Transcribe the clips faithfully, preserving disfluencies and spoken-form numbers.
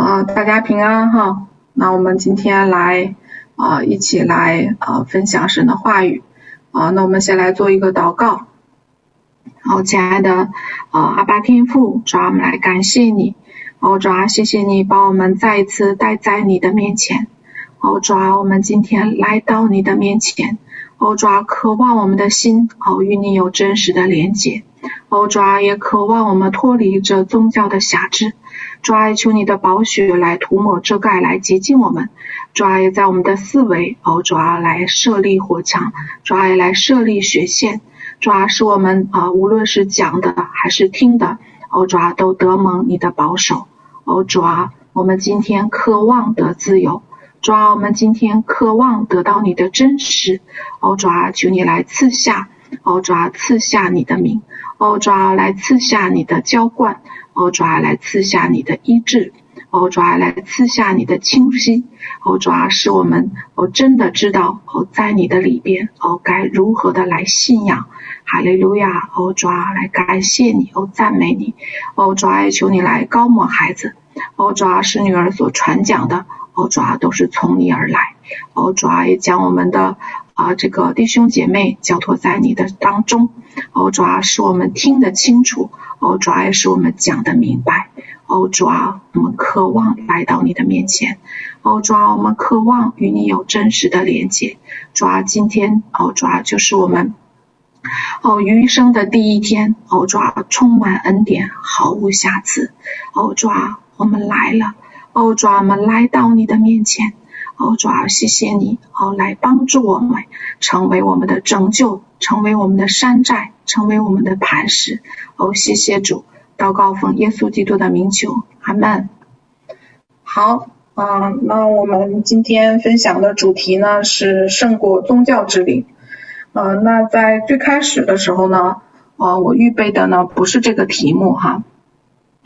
啊，大家平安哈。那我们今天来啊，一起来啊分享神的话语啊。那我们先来做一个祷告。好，亲爱的啊阿爸天父，主啊，我们来感谢你。哦，主啊，谢谢你把我们再一次带在你的面前。哦，主啊，我们今天来到你的面前。哦，主啊，渴望我们的心哦与你有真实的连结。哦，主啊，也渴望我们脱离这宗教的辖制。主啊，求你的宝血来涂抹遮盖，来洁净我们。主啊，也在我们的思维哦，主啊，来设立火墙，主啊，也来设立血线。主啊，使我们啊、呃，无论是讲的还是听的，哦，主啊，都得蒙你的保守。哦，主啊，我们今天渴望得自由。主啊，我们今天渴望得到你的真实。哦，主啊，求你来赐下。哦，主啊，赐下你的名。哦，主啊，来赐下你的浇灌。哦，主啊，来赐下你的医治。哦，主啊，来赐下你的清晰。哦，主啊，使我们哦真的知道哦在你的里边哦该如何的来信仰。哈利路亚！哦，主啊，来感谢你，哦赞美你。哦，主啊，求你来高抹孩子。哦，主啊，是女儿所传讲的。哦，主啊，都是从你而来。哦，主啊，也将我们的啊，这个弟兄姐妹交托在你的当中，哦，主啊，使我们听得清楚，哦，主啊，也使我们讲得明白，哦，主啊，我们渴望来到你的面前，哦，主啊，我们渴望与你有真实的连接，主啊，今天，哦，主啊，就是我们哦，余生的第一天，哦，主啊，充满恩典，毫无瑕疵，哦，主啊，我们来了，哦，主啊，我们来到你的面前。哦，主啊，谢谢你哦，来帮助我们，成为我们的拯救，成为我们的山寨，成为我们的磐石。哦，谢谢主，祷告奉耶稣基督的名求，阿们。好，嗯、呃，那我们今天分享的主题呢是胜过宗教之灵。呃，那在最开始的时候呢，呃，我预备的呢不是这个题目哈。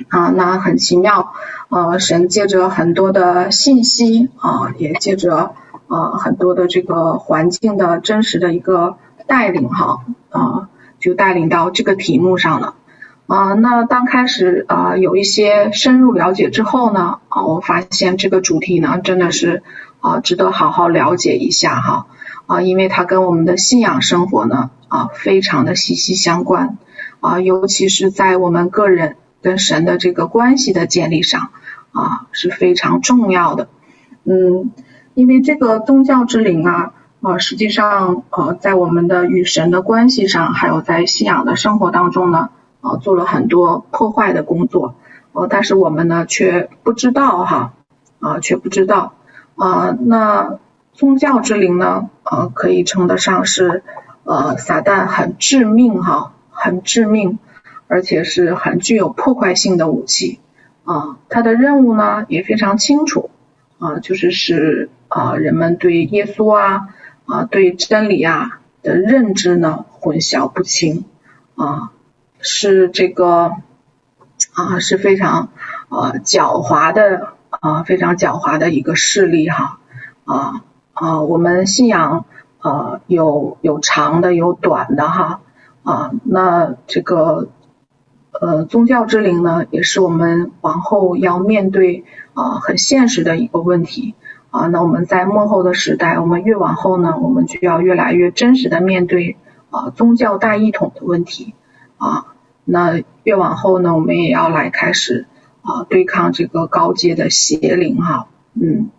啊，那很奇妙，呃，神借着很多的信息啊、呃，也借着呃很多的这个环境的真实的一个带领哈，啊、呃，就带领到这个题目上了。啊、呃，那当开始啊、呃、有一些深入了解之后呢，啊、呃，我发现这个主题呢真的是啊、呃、值得好好了解一下哈，啊、呃，因为它跟我们的信仰生活呢啊、呃、非常的息息相关，啊、呃，尤其是在我们个人跟神的这个关系的建立上啊是非常重要的。嗯，因为这个宗教之灵啊，呃，实际上呃，在我们的与神的关系上，还有在信仰的生活当中呢，呃，做了很多破坏的工作。呃，但是我们呢却不知道哈，啊、呃，却不知道。呃，那宗教之灵呢，呃，可以称得上是呃，撒旦很致命哈，很致命。而且是很具有破坏性的武器啊，它的任务呢也非常清楚啊，就是使啊人们对耶稣啊啊对真理啊的认知呢混淆不清啊，是这个啊是非常啊狡猾的啊非常狡猾的一个势力哈啊啊我们信仰啊有有长的有短的哈啊那这个。呃，宗教之灵呢，也是我们往后要面对啊、呃、很现实的一个问题啊。那我们在末后的时代，我们越往后呢，我们就要越来越真实的面对啊、呃、宗教大一统的问题啊。那越往后呢，我们也要来开始啊、呃、对抗这个高阶的邪灵哈、啊。嗯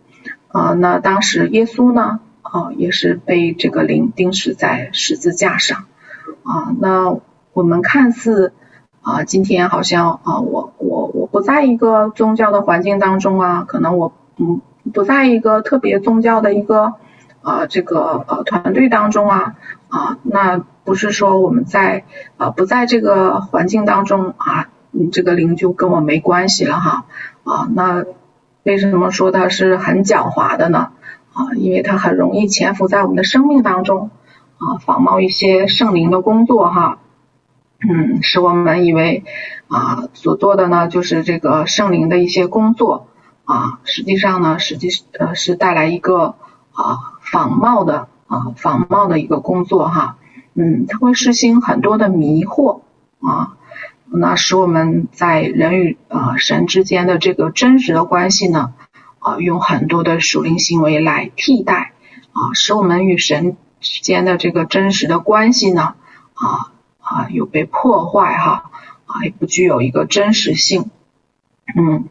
啊、呃，那当时耶稣呢啊、呃、也是被这个灵钉死在十字架上啊。那我们看似。啊，今天好像啊，我我我不在一个宗教的环境当中啊，可能我嗯不在一个特别宗教的一个呃这个呃团队当中啊啊，那不是说我们在啊、呃、不在这个环境当中啊，你这个灵就跟我没关系了哈啊，那为什么说它是很狡猾的呢？啊，因为它很容易潜伏在我们的生命当中啊，仿冒一些圣灵的工作哈。嗯，使我们以为啊、呃、所做的呢就是这个圣灵的一些工作啊，实际上呢，实际呃是带来一个啊仿冒的啊仿冒的一个工作哈，嗯，它会施行很多的迷惑啊，那使我们在人与呃神之间的这个真实的关系呢，呃，用很多的属灵行为来替代，啊、呃，使我们与神之间的这个真实的关系呢，啊、呃、啊、呃，有被破坏哈，啊、呃，也不具有一个真实性。嗯，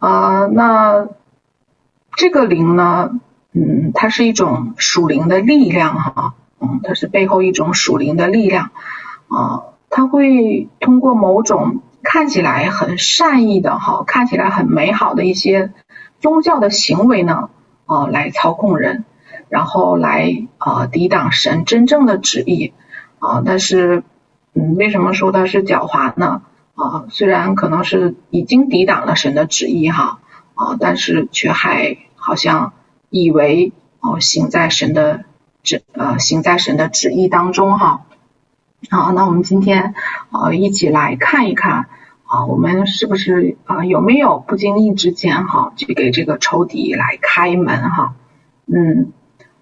啊、呃，那这个灵呢，嗯，它是一种属灵的力量哈，嗯，它是背后一种属灵的力量，啊、呃。它会通过某种看起来很善意的哈，看起来很美好的一些宗教的行为呢，呃，来操控人，然后来呃抵挡神真正的旨意啊、呃。但是，嗯，为什么说它是狡猾呢？啊、呃，虽然可能是已经抵挡了神的旨意哈，啊、呃，但是却还好像以为哦、呃、行在神的旨呃行在神的旨意当中哈。好，那我们今天呃一起来看一看啊、呃，我们是不是啊、呃、有没有不经意之间哈，去给这个仇敌来开门哈？嗯，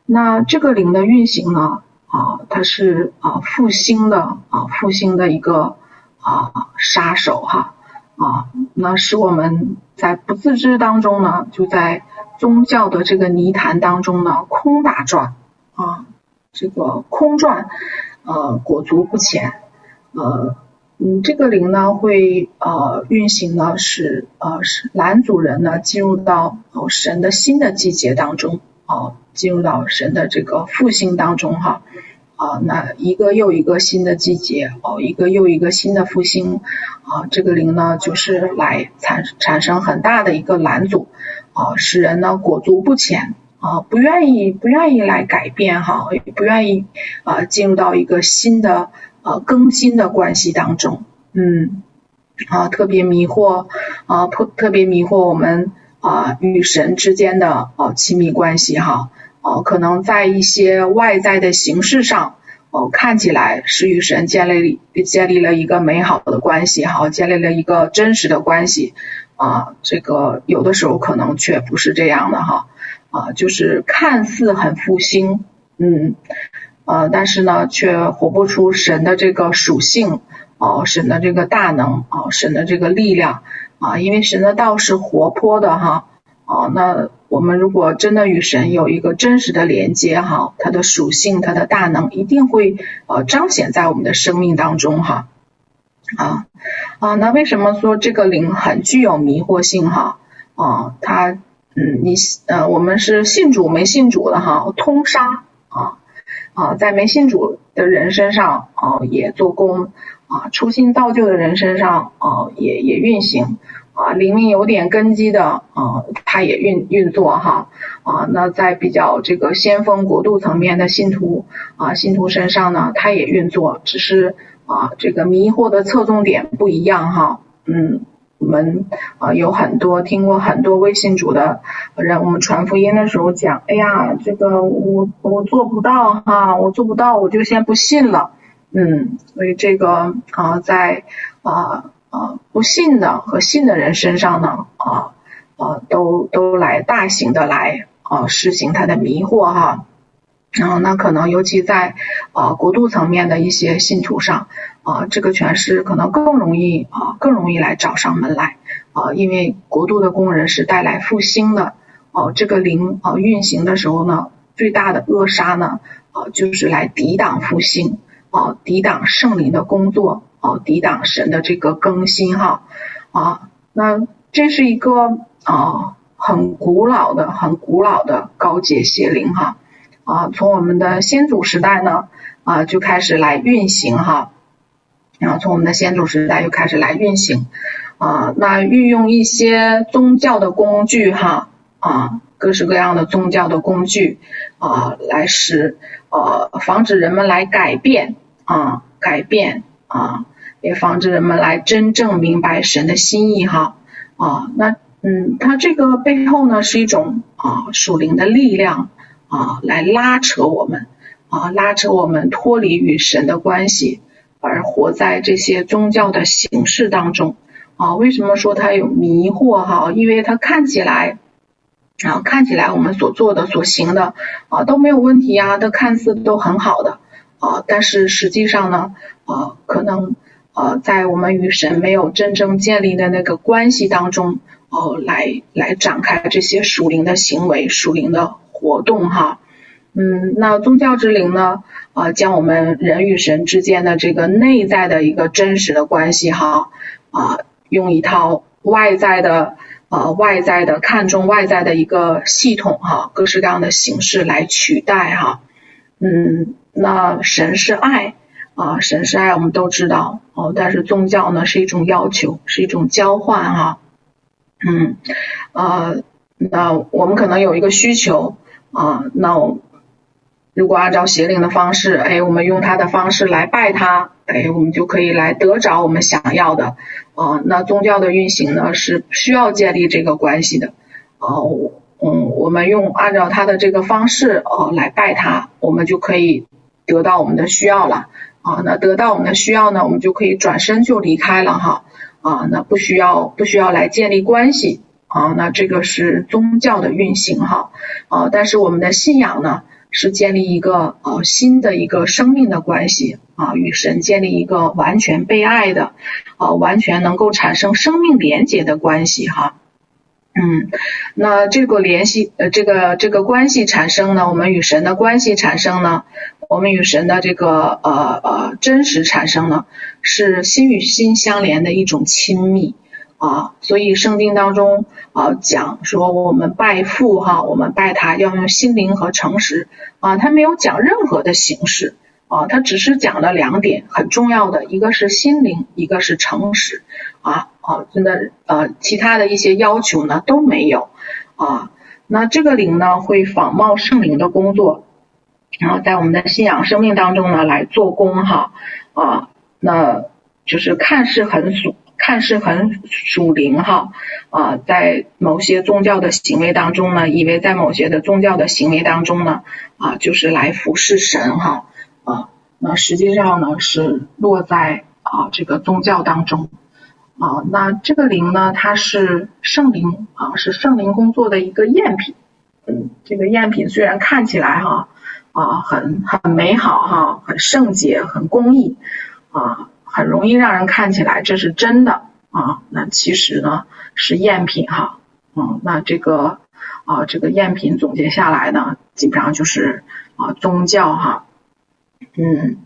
那这个灵的运行呢啊、呃，它是啊、呃、复兴的啊、呃、复兴的一个啊、呃、杀手哈啊、呃，那使我们在不自知当中呢，就在宗教的这个泥潭当中呢空打转啊、呃，这个空转。呃，裹足不前，呃，嗯，这个灵呢会呃运行呢，使呃使拦阻人呢进入到、哦、神的新的季节当中，哦，进入到神的这个复兴当中哈，啊、哦，那一个又一个新的季节，哦，一个又一个新的复兴，啊、哦，这个灵呢就是来产产生很大的一个拦阻，啊、哦，使人呢裹足不前。啊、呃，不愿意，不愿意来改变哈，也不愿意啊、呃、进入到一个新的呃更新的关系当中，嗯，啊、呃、特别迷惑啊、呃，特别迷惑我们啊、呃、与神之间的呃亲密关系哈，哦、呃，可能在一些外在的形式上，哦、呃，看起来是与神建立建立了一个美好的关系哈，建立了一个真实的关系啊、呃，这个有的时候可能却不是这样的哈。啊，就是看似很复兴，嗯，呃，但是呢，却活不出神的这个属性，哦、呃，神的这个大能，哦、呃，神的这个力量，啊、呃，因为神的道是活泼的哈，哦、呃，那我们如果真的与神有一个真实的连接哈，它的属性，它的大能一定会呃彰显在我们的生命当中哈，啊啊，那为什么说这个灵很具有迷惑性哈？啊、呃，它。嗯，你呃，我们是信主没信主的哈，通杀啊啊，在没信主的人身上啊也做工啊，初心造就的人身上啊也也运行啊，灵命有点根基的啊，他也运运作哈啊，那在比较这个先锋国度层面的信徒啊，信徒身上呢，他也运作，只是啊这个迷惑的侧重点不一样哈，嗯。我们啊、呃、有很多听过很多未信主的人，我们传福音的时候讲，哎呀，这个我我做不到哈，我做不到，我就先不信了，嗯，所以这个啊、呃、在啊啊、呃呃、不信的和信的人身上呢啊啊、呃、都都来大型的来啊、呃、施行他的迷惑哈。然后那可能尤其在呃国度层面的一些信徒上啊、呃，这个权势可能更容易啊、呃，更容易来找上门来啊、呃，因为国度的工人是带来复兴的哦、呃，这个灵啊、呃、运行的时候呢，最大的扼杀呢啊、呃，就是来抵挡复兴啊、呃，抵挡圣灵的工作哦、呃，抵挡神的这个更新哈啊、呃，那这是一个啊、呃、很古老的、很古老的高阶邪灵哈。啊，从我们的先祖时代呢，啊，就开始来运行哈，然后从我们的先祖时代又开始来运行，啊，那运用一些宗教的工具哈，啊，各式各样的宗教的工具啊，来使呃、啊、防止人们来改变啊，改变啊，也防止人们来真正明白神的心意哈，啊，那嗯，它这个背后呢是一种啊属灵的力量。啊，来拉扯我们，啊，拉扯我们脱离与神的关系，而活在这些宗教的形式当中。啊，为什么说它有迷惑哈？因为它看起来，啊，看起来我们所做的、所行的，啊，都没有问题啊，它看似都很好的，啊，但是实际上呢，啊，可能呃，在我们与神没有真正建立的那个关系当中，哦、呃，来来展开这些属灵的行为、属灵的活动哈。嗯，那宗教之灵呢，呃，将我们人与神之间的这个内在的一个真实的关系哈，啊、呃，用一套外在的呃外在的看重外在的一个系统哈，各式各样的形式来取代哈。嗯，那神是爱。啊，神是爱，我们都知道哦。但是宗教呢，是一种要求，是一种交换啊。嗯，呃，那我们可能有一个需求啊、呃，那我如果按照邪灵的方式，哎，我们用他的方式来拜他，哎，我们就可以来得着我们想要的。哦、呃，那宗教的运行呢，是需要建立这个关系的。哦、呃，嗯，我们用按照他的这个方式哦、呃、来拜他，我们就可以得到我们的需要了。啊，那得到我们的需要呢，我们就可以转身就离开了哈。啊，那不需要不需要来建立关系啊。那这个是宗教的运行哈。啊，但是我们的信仰呢，是建立一个呃、啊、新的一个生命的关系啊，与神建立一个完全被爱的，啊，完全能够产生生命连结的关系哈。嗯，那这个联系呃这个这个关系产生呢，我们与神的关系产生呢。我们与神的这个呃呃真实产生呢，是心与心相连的一种亲密啊，所以圣经当中啊讲说我们拜父哈，我们拜他要用心灵和诚实啊，他没有讲任何的形式啊，他只是讲了两点很重要的，一个是心灵，一个是诚实啊啊，真的呃其他的一些要求呢都没有啊，那这个灵呢会仿冒圣灵的工作。然后在我们的信仰生命当中呢来做工哈啊，那就是看似很属看似很属灵哈啊，在某些宗教的行为当中呢，以为在某些的宗教的行为当中呢啊，就是来服侍神哈啊，那实际上呢是落在啊这个宗教当中啊，那这个灵呢它是圣灵啊，是圣灵工作的一个赝品，嗯，这个赝品虽然看起来哈。啊，很很美好哈、啊，很圣洁，很公益，啊，很容易让人看起来这是真的啊。那其实呢是赝品哈、啊，嗯，那这个啊这个赝品总结下来呢，基本上就是啊宗教哈、啊，嗯，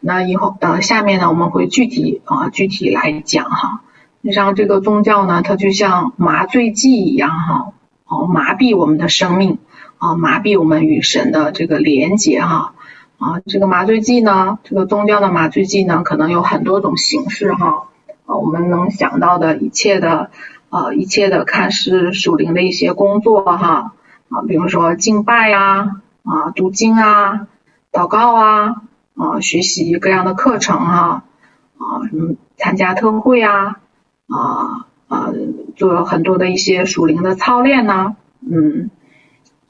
那以后呃下面呢我们会具体啊具体来讲哈、啊。像这个宗教呢，它就像麻醉剂一样哈、啊，哦麻痹我们的生命。啊，麻痹我们与神的这个连结哈，啊，这个麻醉剂呢，这个宗教的麻醉剂呢，可能有很多种形式哈，啊，我们能想到的一切的，呃，一切的看似属灵的一些工作哈，啊，比如说敬拜啊，啊，读经啊，祷告啊，啊，学习各样的课程哈，啊，什么参加特会啊，啊啊，做很多的一些属灵的操练呐、啊，嗯。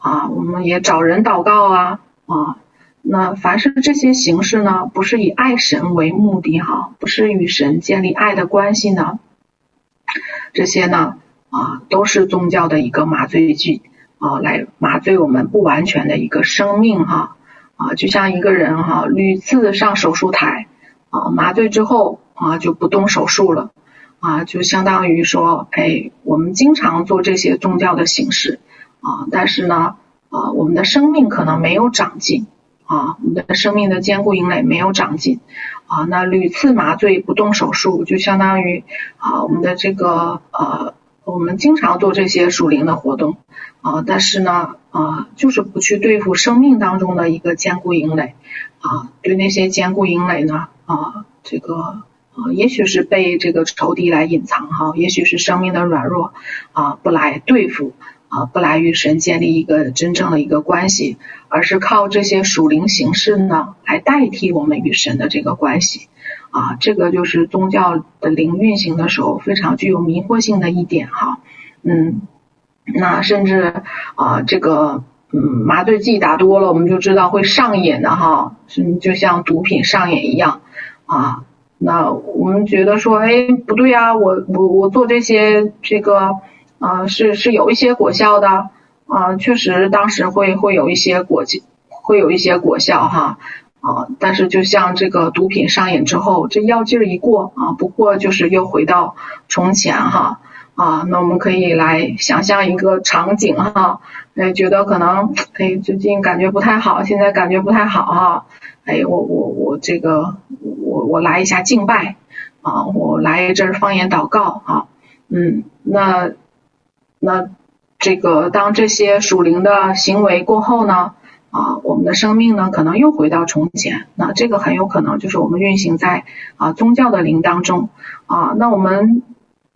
啊，我们也找人祷告啊啊，那凡是这些形式呢，不是以爱神为目的哈，不是与神建立爱的关系呢，这些呢啊都是宗教的一个麻醉剂啊，来麻醉我们不完全的一个生命哈啊，就像一个人哈、啊、屡次上手术台啊，麻醉之后啊就不动手术了啊，就相当于说哎，我们经常做这些宗教的形式。啊，但是呢，啊，我们的生命可能没有长进，啊，我们的生命的坚固营垒没有长进，啊，那屡次麻醉不动手术，就相当于啊，我们的这个呃，我们经常做这些属灵的活动，啊，但是呢，啊，就是不去对付生命当中的一个坚固营垒，啊，对那些坚固营垒呢，啊，这个。啊，也许是被这个仇敌来隐藏哈，也许是生命的软弱啊，不来对付啊，不来与神建立一个真正的一个关系，而是靠这些属灵形式呢来代替我们与神的这个关系啊，这个就是宗教的灵运行的时候非常具有迷惑性的一点哈，嗯，那甚至啊这个。嗯，麻醉剂打多了，我们就知道会上瘾的哈，就像毒品上瘾一样啊。那我们觉得说，哎，不对啊，我我我做这些这个，呃，是是有一些果效的，啊、呃，确实当时会会有一些果，会有一些果效哈，啊，但是就像这个毒品上瘾之后，这药劲儿一过啊，不过就是又回到从前哈啊。那我们可以来想象一个场景哈，哎，觉得可能哎最近感觉不太好，现在感觉不太好哈，哎，我我我这个我我来一下敬拜啊，我来一阵方言祷告啊，嗯，那那这个当这些属灵的行为过后呢？啊，我们的生命呢，可能又回到从前。那这个很有可能就是我们运行在啊宗教的灵当中啊。那我们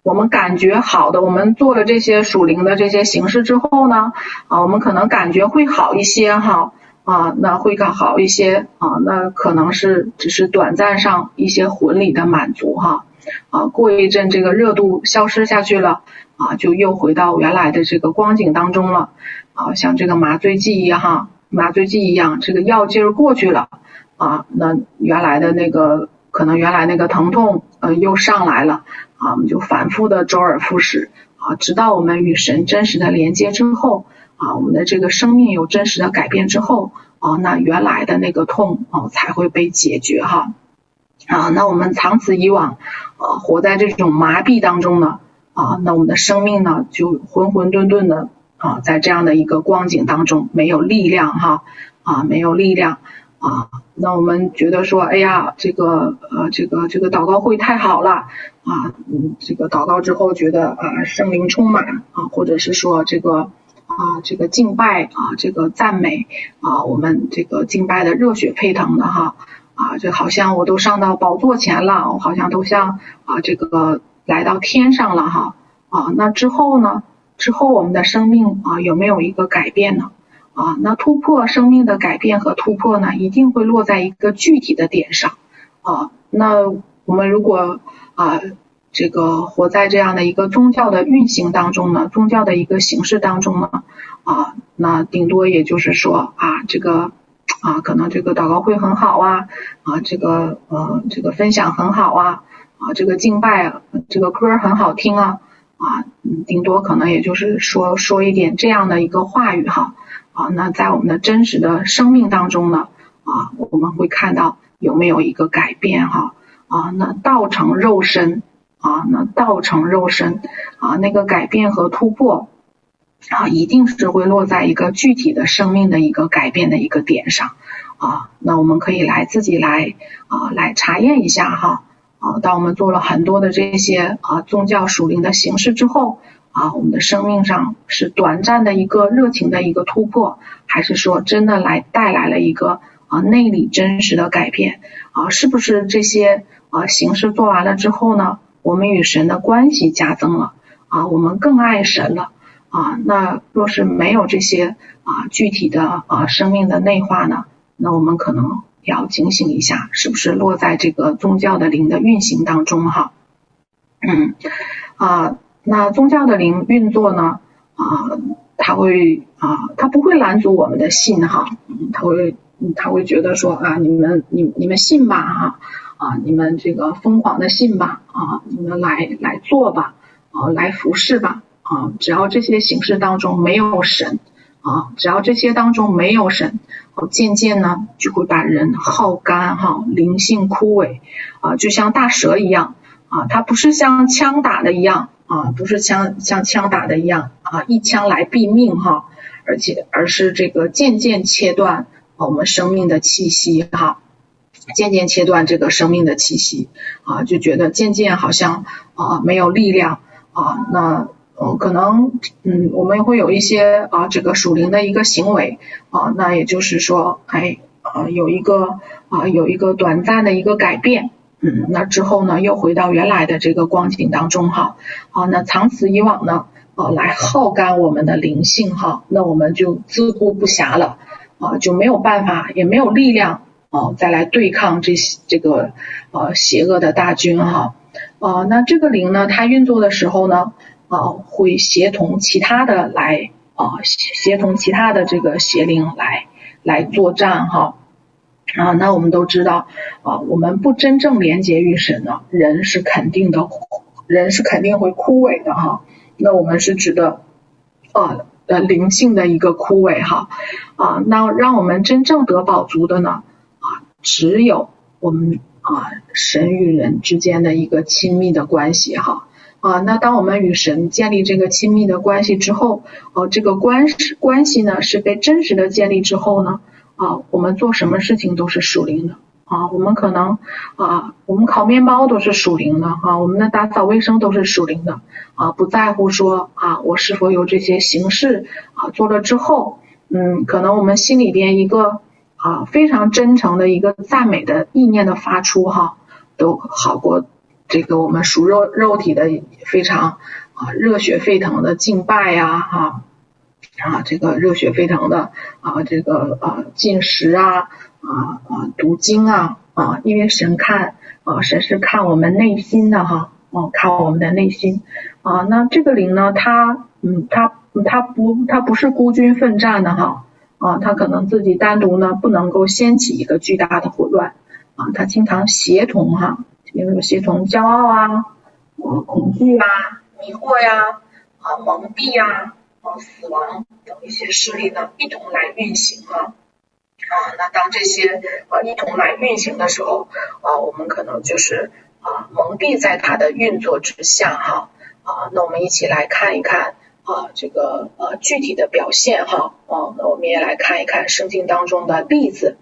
我们感觉好的，我们做了这些属灵的这些形式之后呢，啊，我们可能感觉会好一些哈啊，那会更好一些啊。那可能是只是短暂上一些魂理的满足哈啊。过一阵这个热度消失下去了啊，就又回到原来的这个光景当中了啊，像这个麻醉剂一样哈。麻醉剂一样，这个药劲儿过去了啊，那原来的那个可能原来那个疼痛呃又上来了啊，我们就反复的周而复始啊，直到我们与神真实的连接之后啊，我们的这个生命有真实的改变之后啊，那原来的那个痛啊才会被解决哈啊。那我们长此以往啊，活在这种麻痹当中呢啊，那我们的生命呢就浑浑沌沌的。啊，在这样的一个光景当中，没有力量哈，啊，没有力量啊。那我们觉得说，哎呀，这个呃，这个这个祷告会太好了啊，嗯，这个祷告之后觉得啊，圣灵充满啊，或者是说这个啊，这个敬拜啊，这个赞美啊，我们这个敬拜的热血沸腾的哈啊，就好像我都上到宝座前了，我好像都像啊，这个来到天上了哈啊。那之后呢？之后我们的生命啊有没有一个改变呢？啊，那突破生命的改变和突破呢，一定会落在一个具体的点上啊。那我们如果啊这个活在这样的一个宗教的运行当中呢，宗教的一个形式当中呢，啊，那顶多也就是说啊这个啊可能这个祷告会很好啊啊这个呃这个分享很好啊啊这个敬拜这个歌很好听啊。啊，顶多可能也就是说说一点这样的一个话语哈，啊，那在我们的真实的生命当中呢，啊，我们会看到有没有一个改变哈，啊，那道成肉身，啊，那道成肉身，啊，那个改变和突破，啊，一定是会落在一个具体的生命的一个改变的一个点上，啊，那我们可以来自己来啊来查验一下哈。啊，当我们做了很多的这些啊宗教属灵的形式之后啊，我们的生命上是短暂的一个热情的一个突破，还是说真的来带来了一个啊内里真实的改变啊？是不是这些啊形式做完了之后呢，我们与神的关系加增了啊，我们更爱神了啊？那若是没有这些啊具体的啊生命的内化呢，那我们可能要警醒一下，是不是落在这个宗教的灵的运行当中哈？嗯啊，那宗教的灵运作呢啊，它会啊，它不会拦阻我们的信哈，它会它会觉得说啊，你们你你们信吧哈啊，你们这个疯狂的信吧啊，你们来来做吧啊，来服侍吧啊，只要这些形式当中没有神。啊，只要这些当中没有神，哦，渐渐呢就会把人耗干哈，灵性枯萎啊，就像大蛇一样啊，它不是像枪打的一样啊，不是像像枪打的一样啊，一枪来毙命哈，而且而是这个渐渐切断我们生命的气息哈，渐渐切断这个生命的气息啊，就觉得渐渐好像啊没有力量啊，那。呃，可能，嗯，我们会有一些啊，这个属灵的一个行为啊，那也就是说，哎，啊，有一个啊，有一个短暂的一个改变，嗯，那之后呢，又回到原来的这个光景当中哈，啊，那长此以往呢，啊，来耗干我们的灵性哈，那我们就自顾不暇了，啊，就没有办法，也没有力量啊，再来对抗这这个呃、啊、邪恶的大军哈，啊，那这个灵呢，它运作的时候呢。啊，会协同其他的来啊，协同其他的这个邪灵来来作战哈啊。那我们都知道啊，我们不真正连接于神呢，人是肯定的，人是肯定会枯萎的哈。那我们是指的啊呃灵性的一个枯萎哈啊。那让我们真正得饱足的呢啊，只有我们啊神与人之间的一个亲密的关系哈啊。那当我们与神建立这个亲密的关系之后，哦、啊，这个关关系呢是被真实的建立之后呢，啊，我们做什么事情都是属灵的。啊，我们可能啊，我们烤面包都是属灵的啊，我们的打扫卫生都是属灵的啊，不在乎说啊，我是否有这些形式啊，做了之后，嗯，可能我们心里边一个啊非常真诚的一个赞美的意念的发出哈、啊，都好过这个我们属肉肉体的非常啊热血沸腾的敬拜呀啊啊这个热血沸腾的啊这个啊进食啊。啊啊，读经啊啊，因为神看啊，神是看我们内心的哈，哦、啊，看我们的内心啊。那这个灵呢，他嗯，他他不他不是孤军奋战的哈啊，他可能自己单独呢不能够掀起一个巨大的混乱啊，他经常协同哈，比如说协同骄傲啊、呃、恐惧啊、迷惑呀、啊、啊蒙蔽啊、啊死亡等一些势力呢一同来运行哈、啊。啊，那当这些呃、啊、一同来运行的时候，啊，我们可能就是啊蒙蔽在它的运作之下哈。啊，那我们一起来看一看啊这个呃、啊、具体的表现哈。啊，那我们也来看一看圣经当中的例子。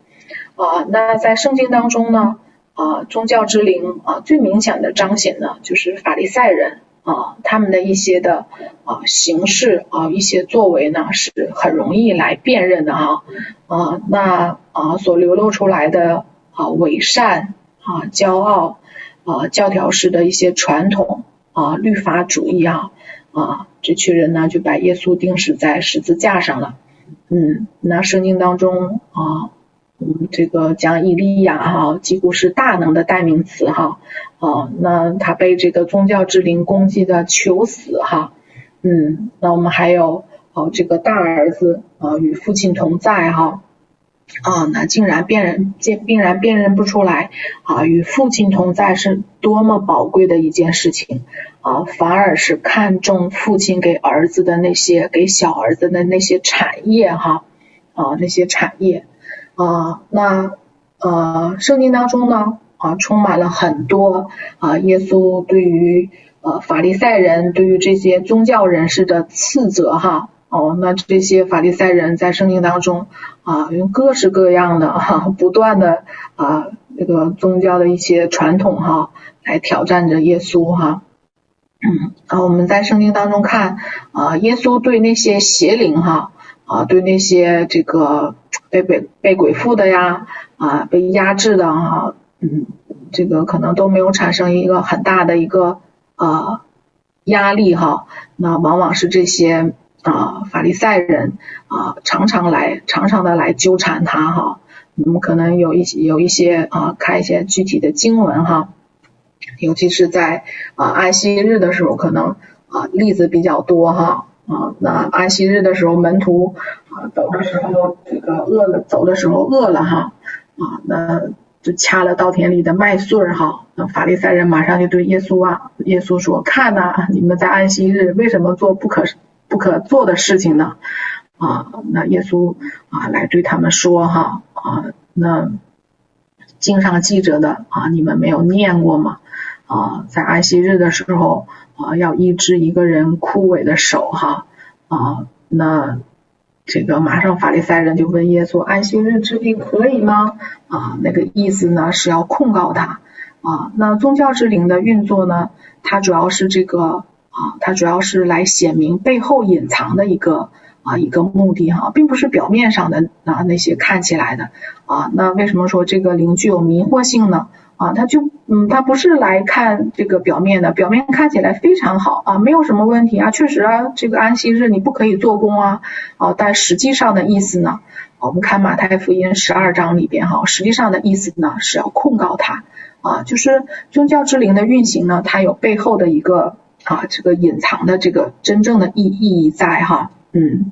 啊，那在圣经当中呢，啊，宗教之灵啊最明显的彰显呢，就是法利赛人啊他们的一些的啊形式啊一些作为呢是很容易来辨认的哈。啊，那啊所流露出来的啊伪善啊骄傲啊教条式的一些传统啊律法主义啊啊这群人呢就把耶稣钉死在十字架上了。嗯，那圣经当中啊嗯这个讲以利亚哈、啊、几乎是大能的代名词哈。啊，那他被这个宗教之灵攻击的求死哈。嗯，那我们还有哦、啊、这个大儿子啊与父亲同在哈。啊，那竟然辨认竟然辨认不出来啊与父亲同在是多么宝贵的一件事情啊，反而是看重父亲给儿子的那些给小儿子的那些产业哈啊那些产业啊。那呃圣经当中呢啊充满了很多啊耶稣对于呃法利赛人对于这些宗教人士的斥责哈。哦，那这些法利赛人在圣经当中啊，用各式各样的哈、啊，不断的啊，这个宗教的一些传统哈、啊，来挑战着耶稣哈。嗯，啊，我们在圣经当中看啊，耶稣对那些邪灵哈，啊，对那些这个被被被鬼附的呀，啊，被压制的哈、啊，嗯，这个可能都没有产生一个很大的一个啊压力哈。那往往是这些。啊，法利赛人啊，常常来，常常的来纠缠他哈。我们可能有一些有一些啊，看一些具体的经文哈，尤其是在啊安息日的时候，可能啊例子比较多哈。啊，那安息日的时候，门徒啊走的时候这个饿了，走的时候饿了哈。啊，那就掐了稻田里的麦穗哈。那法利赛人马上就对耶稣啊，耶稣说：“看啊，你们在安息日为什么做不可？”不可做的事情呢啊，那耶稣啊来对他们说哈啊，那经上记着的啊，你们没有念过吗？啊，在安息日的时候啊，要医治一个人枯萎的手哈啊，那这个马上法利赛人就问耶稣，安息日治病可以吗？啊，那个意思呢是要控告他啊。那宗教之灵的运作呢，它主要是这个。啊，它主要是来显明背后隐藏的一个啊一个目的哈、啊，并不是表面上的啊那些看起来的啊。那为什么说这个灵具有迷惑性呢？啊，它就嗯，它不是来看这个表面的，表面看起来非常好啊，没有什么问题啊，确实啊，这个安息日你不可以做工啊，啊，但实际上的意思呢，我们看马太福音十二章里边哈、啊，实际上的意思呢是要控告它啊，就是宗教之灵的运行呢，它有背后的一个。啊，这个隐藏的这个真正的意义在哈，嗯，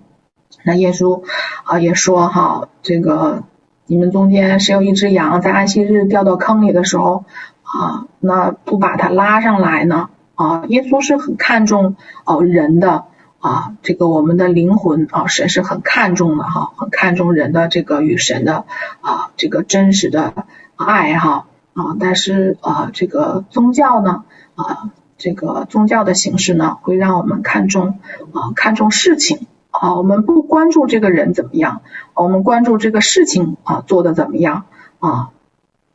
那耶稣啊也说哈，这个你们中间谁有一只羊在安息日掉到坑里的时候啊，那不把它拉上来呢？啊，耶稣是很看重哦人的啊，这个我们的灵魂啊，神是很看重的哈、啊，很看重人的这个与神的啊这个真实的爱哈 啊, 啊，但是啊这个宗教呢啊这个宗教的形式呢，会让我们看重啊看重事情啊，我们不关注这个人怎么样，我们关注这个事情啊做的怎么样啊，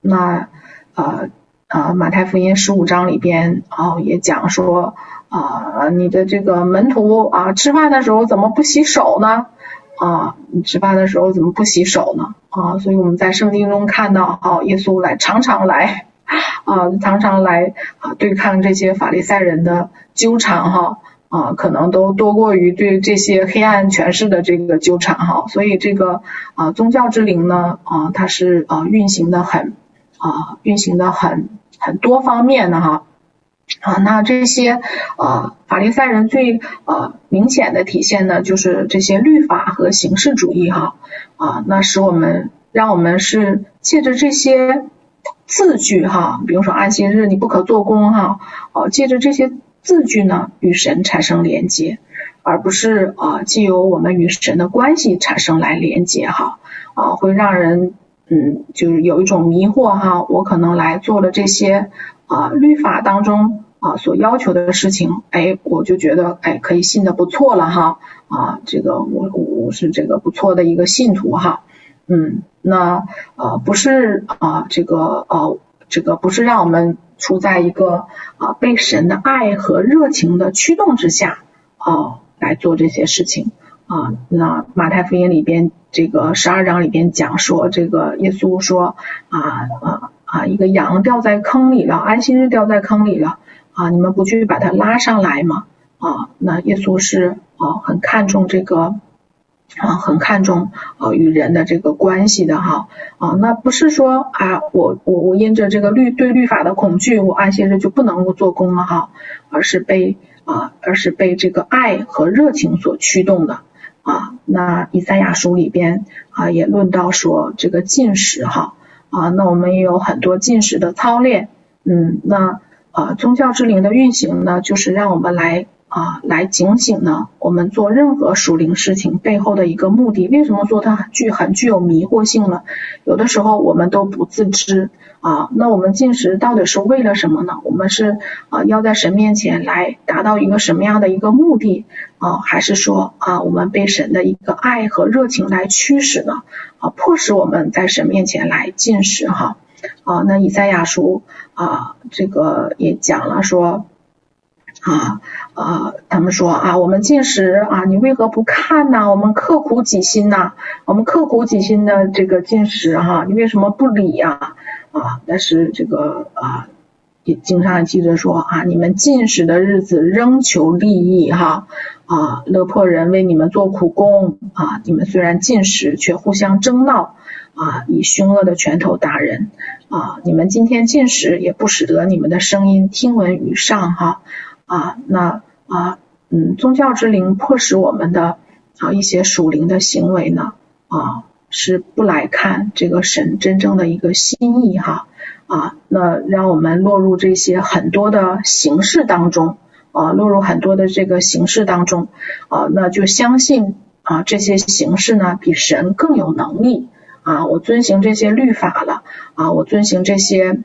那呃。啊，马太福音十五章里边啊也讲说啊，你的这个门徒啊，吃饭的时候怎么不洗手呢？啊，你吃饭的时候怎么不洗手呢？啊，所以我们在圣经中看到啊，耶稣来常常来啊，常常来啊，对抗这些法利赛人的纠缠哈啊，可能都多过于对这些黑暗权势的这个纠缠哈，所以这个啊宗教之灵呢啊，它是啊运行的很。啊，运行的很很多方面的哈啊，那这些呃法利赛人最呃明显的体现呢，就是这些律法和形式主义哈啊，那使我们让我们是借着这些字句哈，比如说安息日你不可做工哈，哦、啊、借着这些字句呢与神产生连接，而不是啊藉由我们与神的关系产生来连接哈啊，会让人。嗯，就是有一种迷惑哈，我可能来做了这些啊、呃、律法当中啊、呃、所要求的事情，哎，我就觉得哎可以信得不错了哈啊，这个我我是这个不错的一个信徒哈，嗯，那呃不是啊、呃、这个呃这个不是让我们处在一个啊、呃、被神的爱和热情的驱动之下啊、呃、来做这些事情。啊，那马太福音里边这个十二章里边讲说，这个耶稣说啊啊啊，一个羊掉在坑里了，安息日掉在坑里了啊，你们不去把它拉上来吗？啊，那耶稣是啊很看重这个啊，很看重啊与人的这个关系的哈啊，那不是说啊我我我因着这个律对律法的恐惧，我安息日就不能够做工了哈，而是被啊而是被这个爱和热情所驱动的。啊，那以赛亚书里边啊也论到说这个禁食哈啊，那我们也有很多禁食的操练，嗯，那啊宗教之灵的运行呢，就是让我们来啊来警醒呢，我们做任何属灵事情背后的一个目的，为什么说它具很具有迷惑性呢？有的时候我们都不自知啊，那我们禁食到底是为了什么呢？我们是啊要在神面前来达到一个什么样的一个目的？啊，还是说啊，我们被神的一个爱和热情来驱使呢？啊，迫使我们在神面前来禁食哈。啊，那以赛亚书啊，这个也讲了说，啊啊，他们说啊，我们禁食啊，你为何不看呢？我们刻苦己心呐、啊，我们刻苦己心的这个禁食哈、啊，你为什么不理呀、啊？啊，但是这个啊。也经常记着说啊，你们禁食的日子仍求利益哈啊，勒迫人为你们做苦工啊，你们虽然禁食，却互相争闹啊，以凶恶的拳头打人啊，你们今天禁食也不使得你们的声音听闻于上哈啊，那啊嗯，宗教之灵迫使我们的啊一些属灵的行为呢啊，是不来看这个神真正的一个心意哈。啊，那让我们落入这些很多的形式当中啊，落入很多的这个形式当中啊，那就相信啊这些形式呢比神更有能力啊，我遵行这些律法了啊，我遵行这些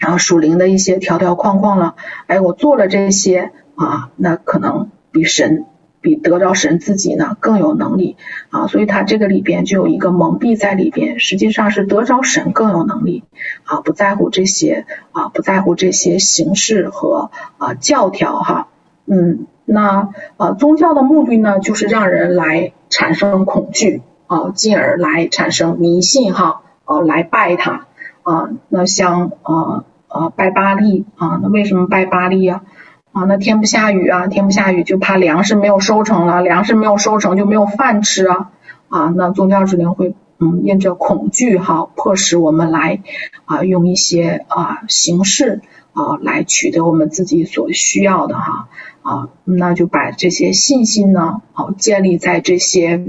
啊属灵的一些条条框框了，哎，我做了这些啊，那可能比神比得着神自己呢更有能力啊，所以他这个里边就有一个蒙蔽在里边，实际上是得着神更有能力啊，不在乎这些啊，不在乎这些形式和啊教条哈，嗯，那啊宗教的目的呢，就是让人来产生恐惧啊，进而来产生迷信哈，哦、啊、来拜他啊，那像呃呃拜巴力啊，那为什么拜巴力啊？啊，那天不下雨啊，天不下雨就怕粮食没有收成了，粮食没有收成就没有饭吃啊，啊，那宗教之灵会嗯，因着恐惧哈，迫使我们来啊，用一些啊形式啊来取得我们自己所需要的哈啊，那就把这些信心呢，好、啊、建立在这些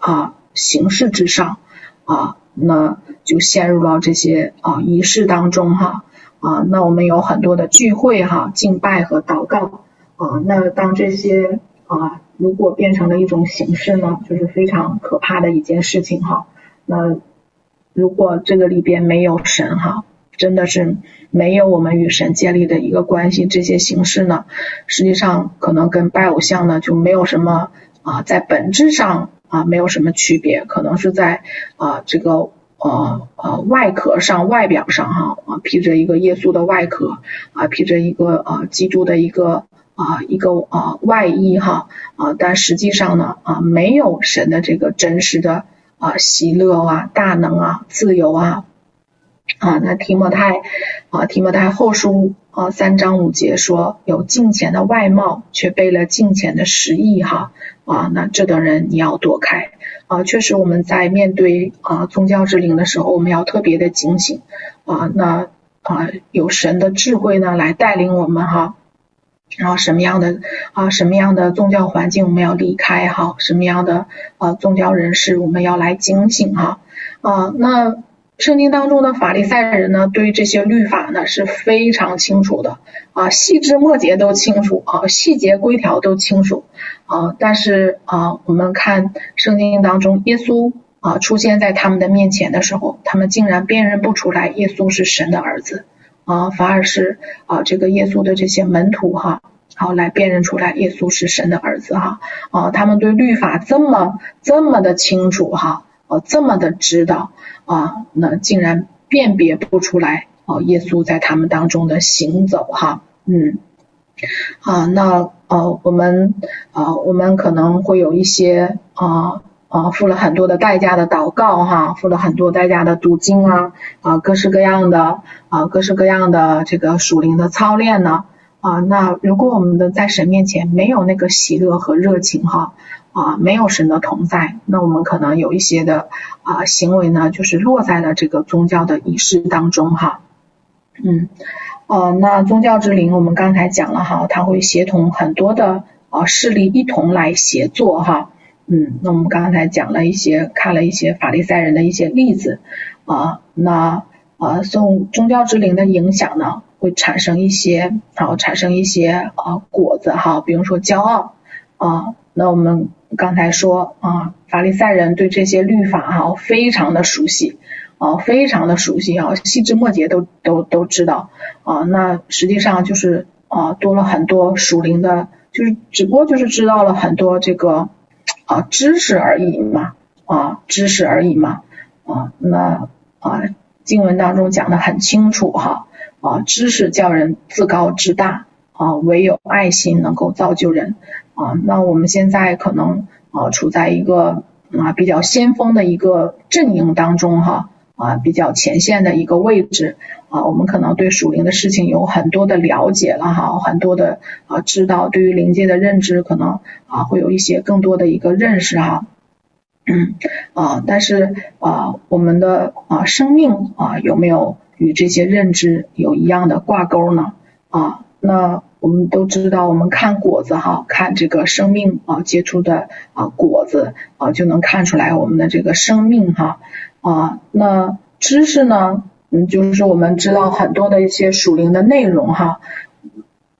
啊形式之上啊，那就陷入到这些啊仪式当中哈。啊，那我们有很多的聚会哈、啊、敬拜和祷告啊，那当这些啊如果变成了一种形式呢，就是非常可怕的一件事情哈。那如果这个里边没有神哈，真的是没有我们与神建立的一个关系，这些形式呢，实际上可能跟拜偶像呢就没有什么啊、呃，在本质上啊、呃、没有什么区别，可能是在啊、呃、这个呃呃外壳上、外表上哈啊、呃、披着一个耶稣的外壳啊、呃，披着一个呃基督的一个。啊、呃，一个啊、呃、外衣哈啊、呃，但实际上呢啊、呃，没有神的这个真实的啊、呃、喜乐啊、大能啊、自由啊啊。那提摩太啊、呃，提摩太后书啊、呃、三章五节说，有敬虔的外貌，却背了敬虔的实意哈啊。那这等人你要躲开啊。确实，我们在面对啊、呃、宗教之灵的时候，我们要特别的警醒啊。那啊、呃，有神的智慧呢，来带领我们哈。然后什么样的啊，什么样的宗教环境我们要离开哈，什么样的呃宗教人士我们要来警醒哈啊、呃。那圣经当中的法利赛人呢，对于这些律法呢是非常清楚的啊，细枝末节都清楚啊，细节规条都清楚啊。但是啊，我们看圣经当中耶稣啊出现在他们的面前的时候，他们竟然辨认不出来耶稣是神的儿子。啊，反而是啊，这个耶稣的这些门徒哈，好、啊、来辨认出来耶稣是神的儿子哈，啊，他们对律法这么这么的清楚哈，呃、啊，这么的知道啊，那竟然辨别不出来哦、啊，耶稣在他们当中的行走哈，嗯，啊，那呃，我们啊，我们可能会有一些啊。啊，付了很多的代价的祷告哈，付了很多代价的读经啊，啊，各式各样的啊，各式各样的这个属灵的操练呢啊，那如果我们的在神面前没有那个喜乐和热情哈啊，没有神的同在，那我们可能有一些的啊行为呢，就是落在了这个宗教的仪式当中哈，嗯，呃，那宗教之灵我们刚才讲了哈，它会协同很多的啊势力一同来协作哈。嗯，那我们刚才讲了一些，看了一些法利赛人的一些例子啊，那啊，受宗教之灵的影响呢，会产生一些，然后产生一些啊果子哈，比如说骄傲啊。那我们刚才说啊，法利赛人对这些律法哈非常的熟悉啊，非常的熟悉啊，细枝末节都都都知道啊。那实际上就是啊，多了很多属灵的，就是只不过就是知道了很多这个。啊，知识而已嘛，啊，知识而已嘛，啊，那啊，经文当中讲得很清楚哈，啊，知识叫人自高自大，啊，唯有爱心能够造就人，啊，那我们现在可能啊处在一个啊比较先锋的一个阵营当中哈，啊，比较前线的一个位置，啊，我们可能对属灵的事情有很多的了解了哈，很多的啊知道，对于灵界的认知可能啊会有一些更多的一个认识哈，嗯啊，但是啊我们的啊生命啊有没有与这些认知有一样的挂钩呢？啊，那我们都知道，我们看果子哈，看这个生命啊结出的啊果子啊，就能看出来我们的这个生命哈啊，那知识呢？嗯，就是我们知道很多的一些属灵的内容哈，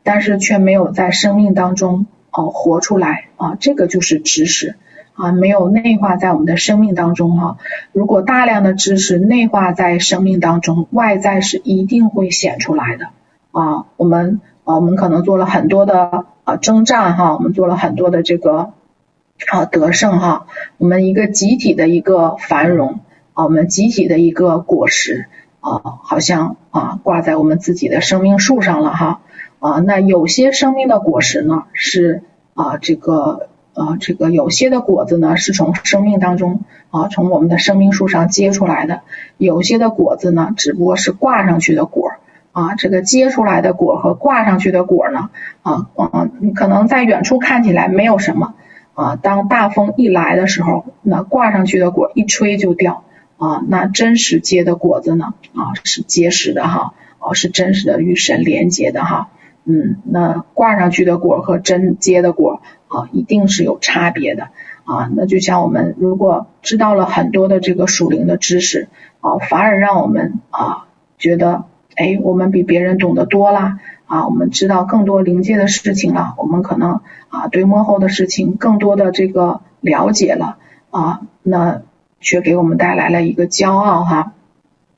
但是却没有在生命当中哦、呃、活出来啊，这个就是知识啊，没有内化在我们的生命当中哈。如果大量的知识内化在生命当中，外在是一定会显出来的啊。我们啊，我们可能做了很多的啊征战哈，我们做了很多的这个啊得胜哈，我们一个集体的一个繁荣啊，我们集体的一个果实。啊、呃，好像啊挂在我们自己的生命树上了哈啊、呃，那有些生命的果实呢是啊、呃、这个呃这个有些的果子呢是从生命当中啊、呃、从我们的生命树上结出来的，有些的果子呢只不过是挂上去的果啊、呃，这个结出来的果和挂上去的果呢啊啊、呃呃、可能在远处看起来没有什么啊、呃，当大风一来的时候，那挂上去的果一吹就掉。啊，那真实结的果子呢？啊，是结实的哈，啊，是真实的与神连结的哈。嗯，那挂上去的果和真结的果啊，一定是有差别的啊。那就像我们如果知道了很多的这个属灵的知识啊，反而让我们啊觉得哎，我们比别人懂得多啦，啊，我们知道更多灵界的事情了，我们可能啊对幕后的事情更多的这个了解了啊，那却给我们带来了一个骄傲哈，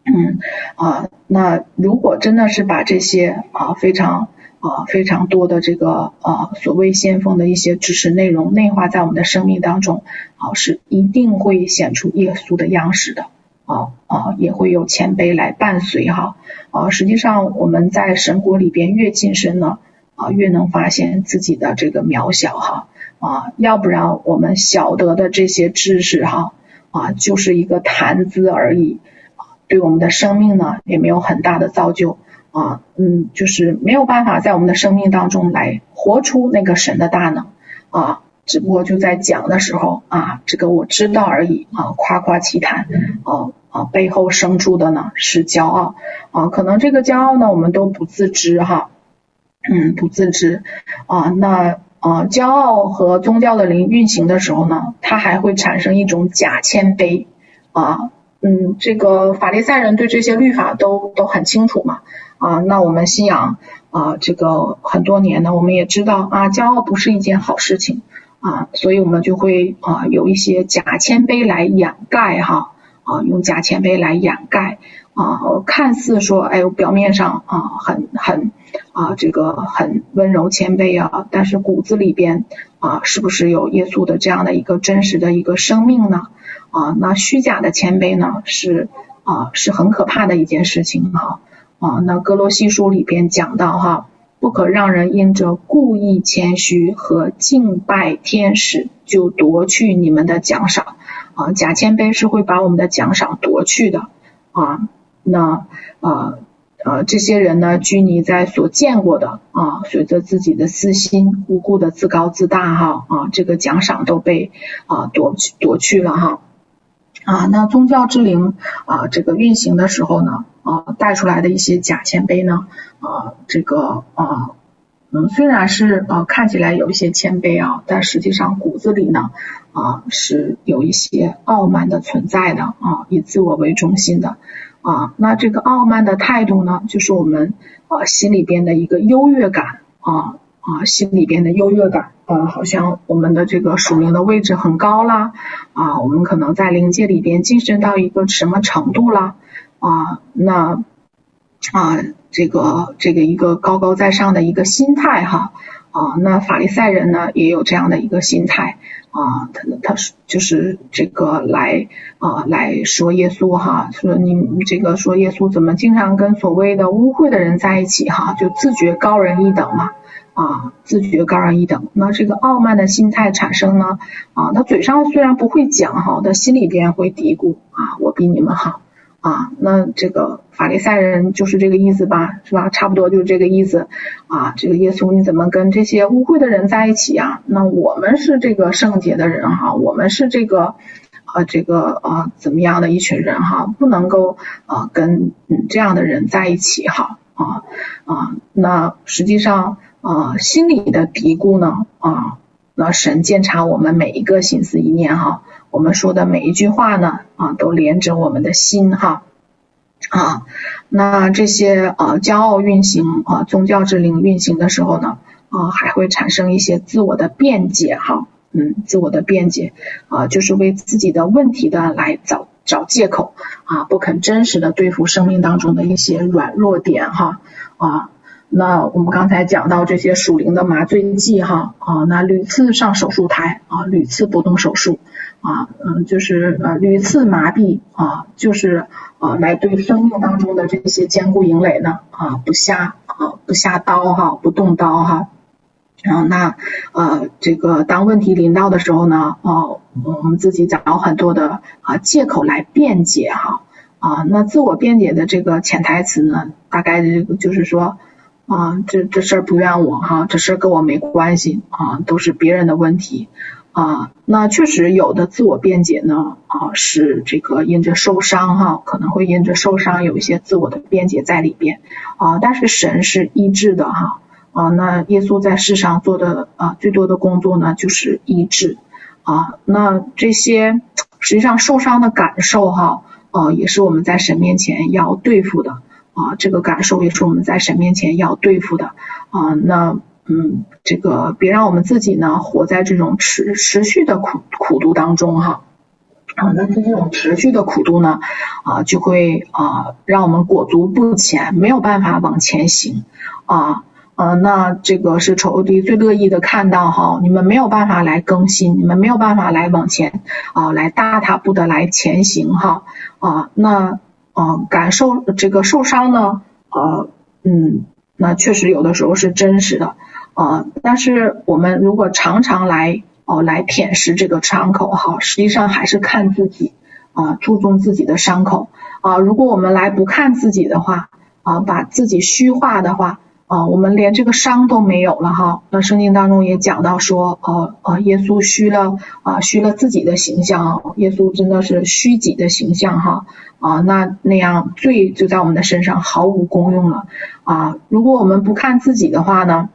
嗯啊，那如果真的是把这些啊非常啊非常多的这个啊所谓先锋的一些知识内容内化在我们的生命当中啊，是一定会显出耶稣的样式的。啊啊，也会有谦卑来伴随哈。啊，实际上我们在神国里边越近身呢，啊，越能发现自己的这个渺小哈。啊，要不然我们晓得的这些知识哈，啊，就是一个谈资而已，啊，对我们的生命呢也没有很大的造就啊，嗯，就是没有办法在我们的生命当中来活出那个神的大能啊。只不过就在讲的时候啊，这个我知道而已啊，夸夸其谈啊啊，背后生出的呢是骄傲啊，可能这个骄傲呢我们都不自知哈，嗯，不自知啊，那啊，骄傲和宗教的灵运行的时候呢，它还会产生一种假谦卑啊，嗯，这个法利赛人对这些律法都都很清楚嘛啊，那我们信仰啊这个很多年呢，我们也知道啊，骄傲不是一件好事情。啊，所以我们就会啊有一些假谦卑来掩盖哈，啊用假谦卑来掩盖啊，看似说哎我表面上啊很很啊这个很温柔谦卑啊，但是骨子里边啊是不是有耶稣的这样的一个真实的一个生命呢？啊，那虚假的谦卑呢是啊是很可怕的一件事情哈，啊，那哥罗西书里边讲到哈。不可让人因着故意谦虚和敬拜天使就夺去你们的奖赏啊，假谦卑是会把我们的奖赏夺去的啊。那呃呃，这些人呢拘泥在所见过的啊，随着自己的私心无故的自高自大哈啊，这个奖赏都被啊夺去夺去了哈啊。那宗教之灵啊这个运行的时候呢啊带出来的一些假谦卑呢。啊，这个啊，嗯，虽然是啊看起来有一些谦卑啊，但实际上骨子里呢啊是有一些傲慢的存在的啊，以自我为中心的啊。那这个傲慢的态度呢，就是我们啊心里边的一个优越感啊啊，心里边的优越感啊，好像我们的这个属灵的位置很高啦啊，我们可能在灵界里边晋升到一个什么程度啦啊，那啊。这个这个一个高高在上的一个心态哈啊，那法利赛人呢也有这样的一个心态啊，他他就是这个来啊来说耶稣哈，说你这个说耶稣怎么经常跟所谓的污秽的人在一起哈，就自觉高人一等嘛啊，自觉高人一等，那这个傲慢的心态产生呢啊，他嘴上虽然不会讲哈，他心里边会嘀咕啊，我比你们好。啊，那这个法利赛人就是这个意思吧，是吧？差不多就是这个意思啊。这个耶稣你怎么跟这些污秽的人在一起啊？那我们是这个圣洁的人哈，我们是这个啊、呃、这个啊、呃、怎么样的一群人哈，不能够啊、呃、跟嗯这样的人在一起哈啊啊。那实际上啊、呃、心里的嘀咕呢啊，那神监察我们每一个心思意念哈。我们说的每一句话呢啊，都连着我们的心哈啊，那这些啊骄傲运行啊，宗教之灵运行的时候呢啊，还会产生一些自我的辩解哈，嗯，自我的辩解啊，就是为自己的问题的来找找借口啊，不肯真实的对付生命当中的一些软弱点哈啊。那我们刚才讲到这些属灵的麻醉剂哈啊，那屡次上手术台啊，屡次不动手术啊，嗯，就是呃屡次麻痹啊，就是啊来对生命当中的这些坚固营垒呢啊不下啊不下刀哈，不动刀哈。然后那呃这个当问题临到的时候呢，哦、啊、我们自己找很多的啊借口来辩解哈啊，那自我辩解的这个潜台词呢，大概就是说。啊，这这事儿不怨我哈、啊，这事儿跟我没关系啊，都是别人的问题啊。那确实有的自我辩解呢啊，是这个因着受伤哈、啊，可能会因着受伤有一些自我的辩解在里边啊。但是神是医治的哈 啊, 啊，那耶稣在世上做的啊最多的工作呢就是医治啊。那这些实际上受伤的感受哈、啊，呃、啊，也是我们在神面前要对付的。啊、呃，这个感受也是我们在神面前要对付的啊、呃。那嗯，这个别让我们自己呢活在这种持持续的苦苦毒当中哈。啊，那这种持续的苦度呢，啊，就会啊让我们裹足不前，没有办法往前行，啊，呃，那这个是仇敌最乐意的看到哈，你们没有办法来更新，你们没有办法来往前啊，来大踏步的来前行哈，啊，那呃感受这个受伤呢，呃，嗯，那确实有的时候是真实的，啊，但是我们如果常常来。哦，来舔舐这个伤口哈，实际上还是看自己啊，注重自己的伤口啊。如果我们来不看自己的话啊，把自己虚化的话啊，我们连这个伤都没有了哈。那圣经当中也讲到说，哦、啊、哦、啊，耶稣虚了啊，虚了自己的形象，耶稣真的是虚己的形象哈啊。那那样罪就在我们的身上毫无功用了啊。如果我们不看自己的话呢？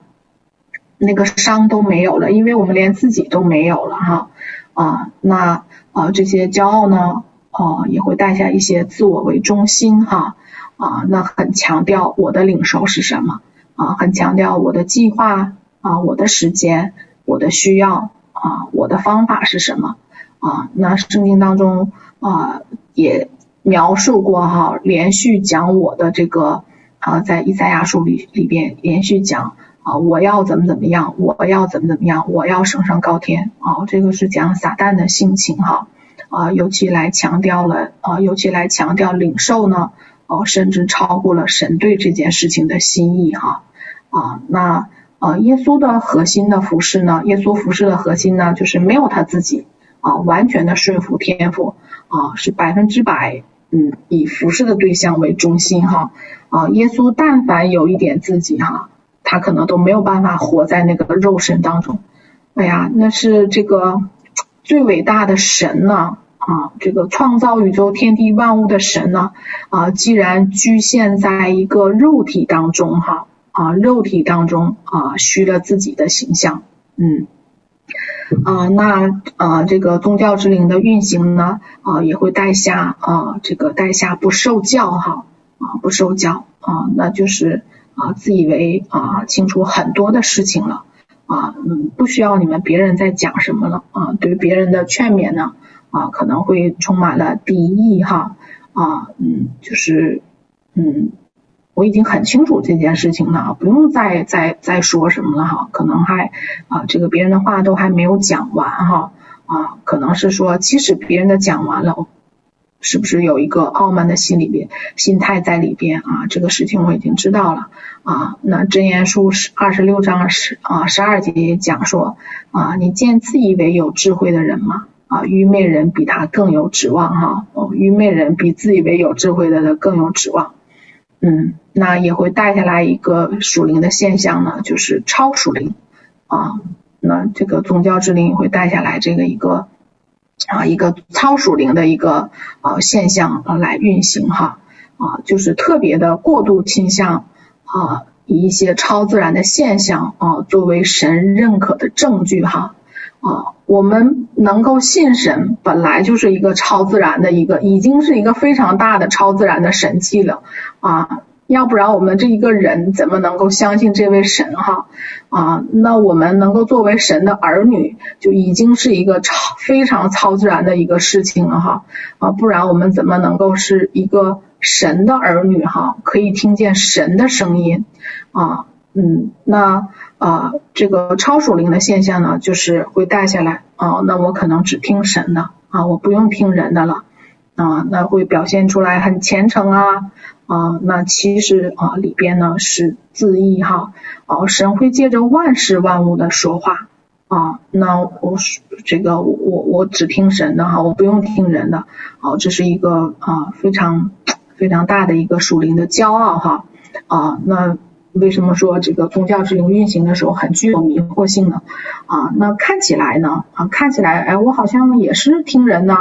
那个伤都没有了，因为我们连自己都没有了哈，啊，那啊这些骄傲呢，哦、啊、也会带下一些自我为中心哈，啊，那很强调我的领受是什么啊，很强调我的计划啊，我的时间，我的需要啊，我的方法是什么啊？那圣经当中啊也描述过哈、啊，连续讲我的这个啊，在以赛亚书里里边连续讲。啊，我要怎么怎么样，我要怎么怎么样，我要升上高天啊！这个是讲撒旦的性情哈啊，尤其来强调了啊，尤其来强调领受呢哦、啊，甚至超过了神对这件事情的心意哈啊。那呃、啊，耶稣的核心的服事呢，耶稣服事的核心呢，就是没有他自己啊，完全的顺服天父啊，是百分之百嗯以服事的对象为中心哈啊。耶稣但凡有一点自己哈。他可能都没有办法活在那个肉身当中，哎呀，那是这个最伟大的神呢啊，这个创造宇宙天地万物的神呢啊，既然局限在一个肉体当中哈啊，肉体当中啊，虚了自己的形象，嗯啊，那啊这个宗教之灵的运行呢啊，也会带下啊这个带下不受教哈啊，不受教啊，那就是。啊，自以为啊清楚很多的事情了，啊，嗯，不需要你们别人在讲什么了啊，对别人的劝勉呢，啊，可能会充满了敌意哈，啊，嗯，就是，嗯，我已经很清楚这件事情了，不用再再再说什么了哈，可能还啊这个别人的话都还没有讲完哈，啊，可能是说即使别人的讲完了。是不是有一个傲慢的心里边心态在里边啊？这个事情我已经知道了啊。那箴言书二十六章十啊十二节也讲说啊，你见自以为有智慧的人吗？啊，愚昧人比他更有指望哈、啊哦。愚昧人比自以为有智慧的人更有指望。嗯，那也会带下来一个属灵的现象呢，就是超属灵啊。那这个宗教之灵也会带下来这个一个。啊，一个超属灵的一个呃现象呃来运行哈啊，就是特别的过度倾向啊，以一些超自然的现象啊作为神认可的证据哈啊，我们能够信神本来就是一个超自然的一个，已经是一个非常大的超自然的神迹了啊，要不然我们这一个人怎么能够相信这位神哈？啊，那我们能够作为神的儿女，就已经是一个超非常超自然的一个事情了哈，啊，不然我们怎么能够是一个神的儿女哈？可以听见神的声音，啊，嗯，那啊、呃、这个超属灵的现象呢，就是会带下来啊，那我可能只听神的啊，我不用听人的了啊，那会表现出来很虔诚啊。啊，那其实啊里边呢是自意哈，哦、啊，神会借着万事万物的说话啊，那我这个我我只听神的哈，我不用听人的，哦、啊，这是一个啊非常非常大的一个属灵的骄傲哈，啊，那为什么说这个宗教之灵运行的时候很具有迷惑性呢？啊，那看起来呢啊看起来哎我好像也是听人的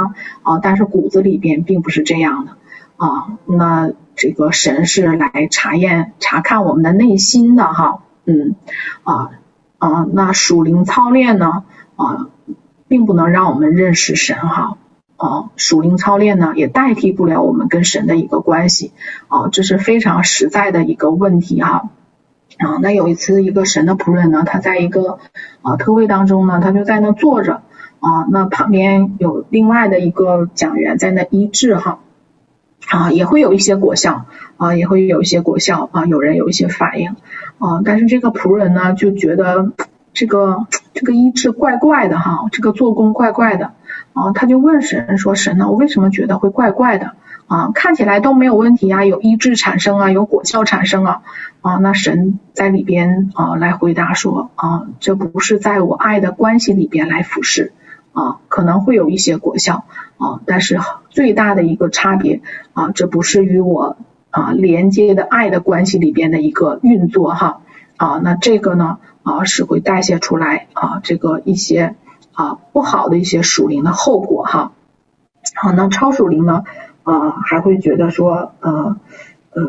啊，但是骨子里边并不是这样的啊，那。这个神是来查验查看我们的内心的哈，嗯啊啊，那属灵操练呢啊，并不能让我们认识神哈呃属灵操练呢，也代替不了我们跟神的一个关系啊、呃，这是非常实在的一个问题啊。啊、呃，那有一次一个神的仆人呢，他在一个啊、呃、特会当中呢，他就在那坐着啊、呃，那旁边有另外的一个讲员在那医治哈。啊，也会有一些果效啊，也会有一些果效啊，有人有一些反应啊，但是这个仆人呢就觉得这个这个医治怪怪的哈、啊，这个做工怪怪的啊，他就问神说：“神呢，我为什么觉得会怪怪的啊？看起来都没有问题啊，有医治产生啊，有果效产生啊啊。”那神在里边啊来回答说：“啊，这不是在我爱的关系里边来服侍。”啊，可能会有一些果效啊，但是最大的一个差别啊，这不是与我啊连接的爱的关系里边的一个运作哈啊，那这个呢啊是会代谢出来啊这个一些啊不好的一些属灵的后果哈。好、啊，那超属灵呢啊还会觉得说呃呃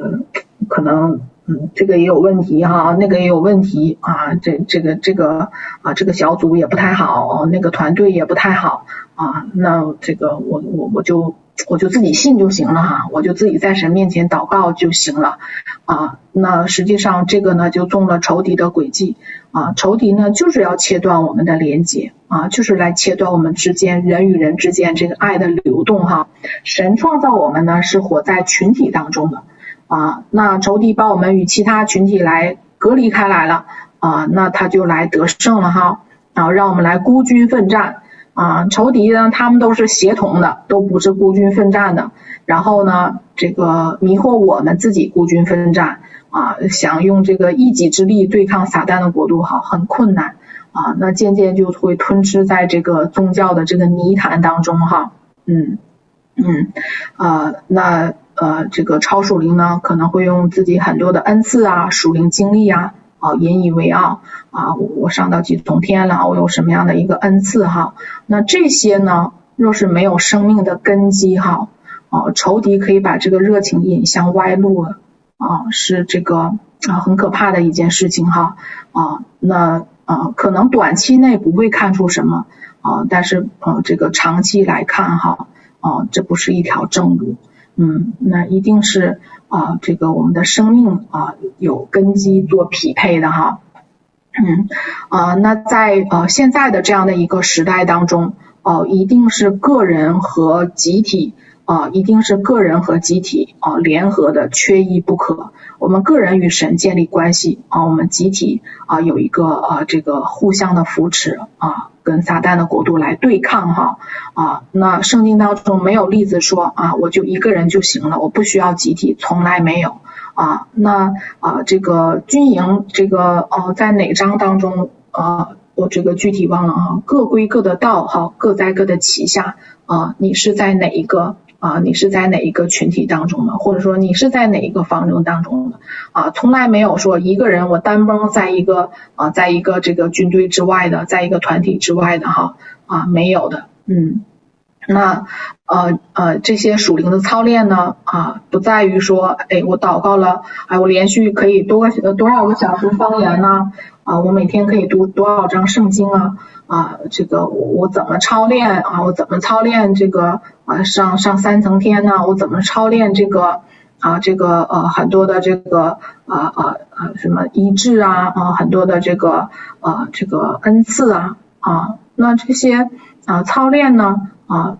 可能。嗯，这个也有问题哈、啊，那个也有问题啊，这这个这个啊，这个小组也不太好，那个团队也不太好啊，那这个我我我就我就自己信就行了哈、啊，我就自己在神面前祷告就行了啊。那实际上这个呢，就中了仇敌的诡计啊，仇敌呢就是要切断我们的连结啊，就是来切断我们之间人与人之间这个爱的流动哈、啊。神创造我们呢是活在群体当中的。啊，那仇敌把我们与其他群体来隔离开来了啊，那他就来得胜了哈啊，让我们来孤军奋战啊。仇敌呢，他们都是协同的，都不是孤军奋战的。然后呢，这个迷惑我们自己孤军奋战啊，想用这个一己之力对抗撒旦的国度，哈，很困难啊。那渐渐就会吞吃在这个宗教的这个泥潭当中哈，嗯嗯啊，那。呃，这个超属灵呢，可能会用自己很多的恩赐啊、属灵经历啊，啊、呃，引以为傲啊，我我上到几重天了，我有什么样的一个恩赐哈？那这些呢，若是没有生命的根基哈，啊、呃，仇敌可以把这个热情引向歪路了啊、呃，是这个啊、呃、很可怕的一件事情哈啊、呃，那啊、呃、可能短期内不会看出什么啊、呃，但是呃这个长期来看哈啊、呃，这不是一条正路。嗯，那一定是啊、呃，这个我们的生命啊、呃、有根基做匹配的哈，嗯啊、呃，那在呃现在的这样的一个时代当中，哦、呃，一定是个人和集体啊、呃，一定是个人和集体啊、呃、联合的，缺一不可。我们个人与神建立关系啊、呃，我们集体啊、呃、有一个啊、呃、这个互相的扶持啊。呃跟撒旦的国度来对抗哈啊，那圣经当中没有例子说啊，我就一个人就行了，我不需要集体，从来没有啊。那啊，这个军营这个呃，在哪章当中呃，我这个具体忘了啊，各归各的道哈，各在各的旗下啊，你是在哪一个？啊，你是在哪一个群体当中的，或者说你是在哪一个方阵当中的啊？从来没有说一个人我单蹦在一个啊，在一个这个军队之外的，在一个团体之外的哈啊，没有的。嗯，那呃呃这些属灵的操练呢啊，不在于说哎我祷告了，哎我连续可以多个多少个小时方言呢啊，我每天可以读多少章圣经啊。啊，这个我我怎么操练啊？我怎么操练这个啊？上上三层天呢？我怎么操练这个啊？这个呃很多的这个啊啊啊什么医治啊啊很多的这个啊这个恩赐啊啊那这些啊操练呢啊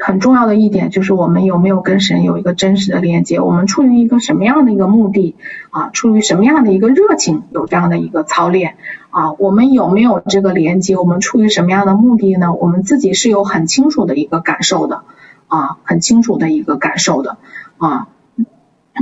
很重要的一点就是我们有没有跟神有一个真实的连接？我们出于一个什么样的一个目的啊？出于什么样的一个热情有这样的一个操练？啊，我们有没有这个连接？我们出于什么样的目的呢？我们自己是有很清楚的一个感受的，啊，很清楚的一个感受的，啊，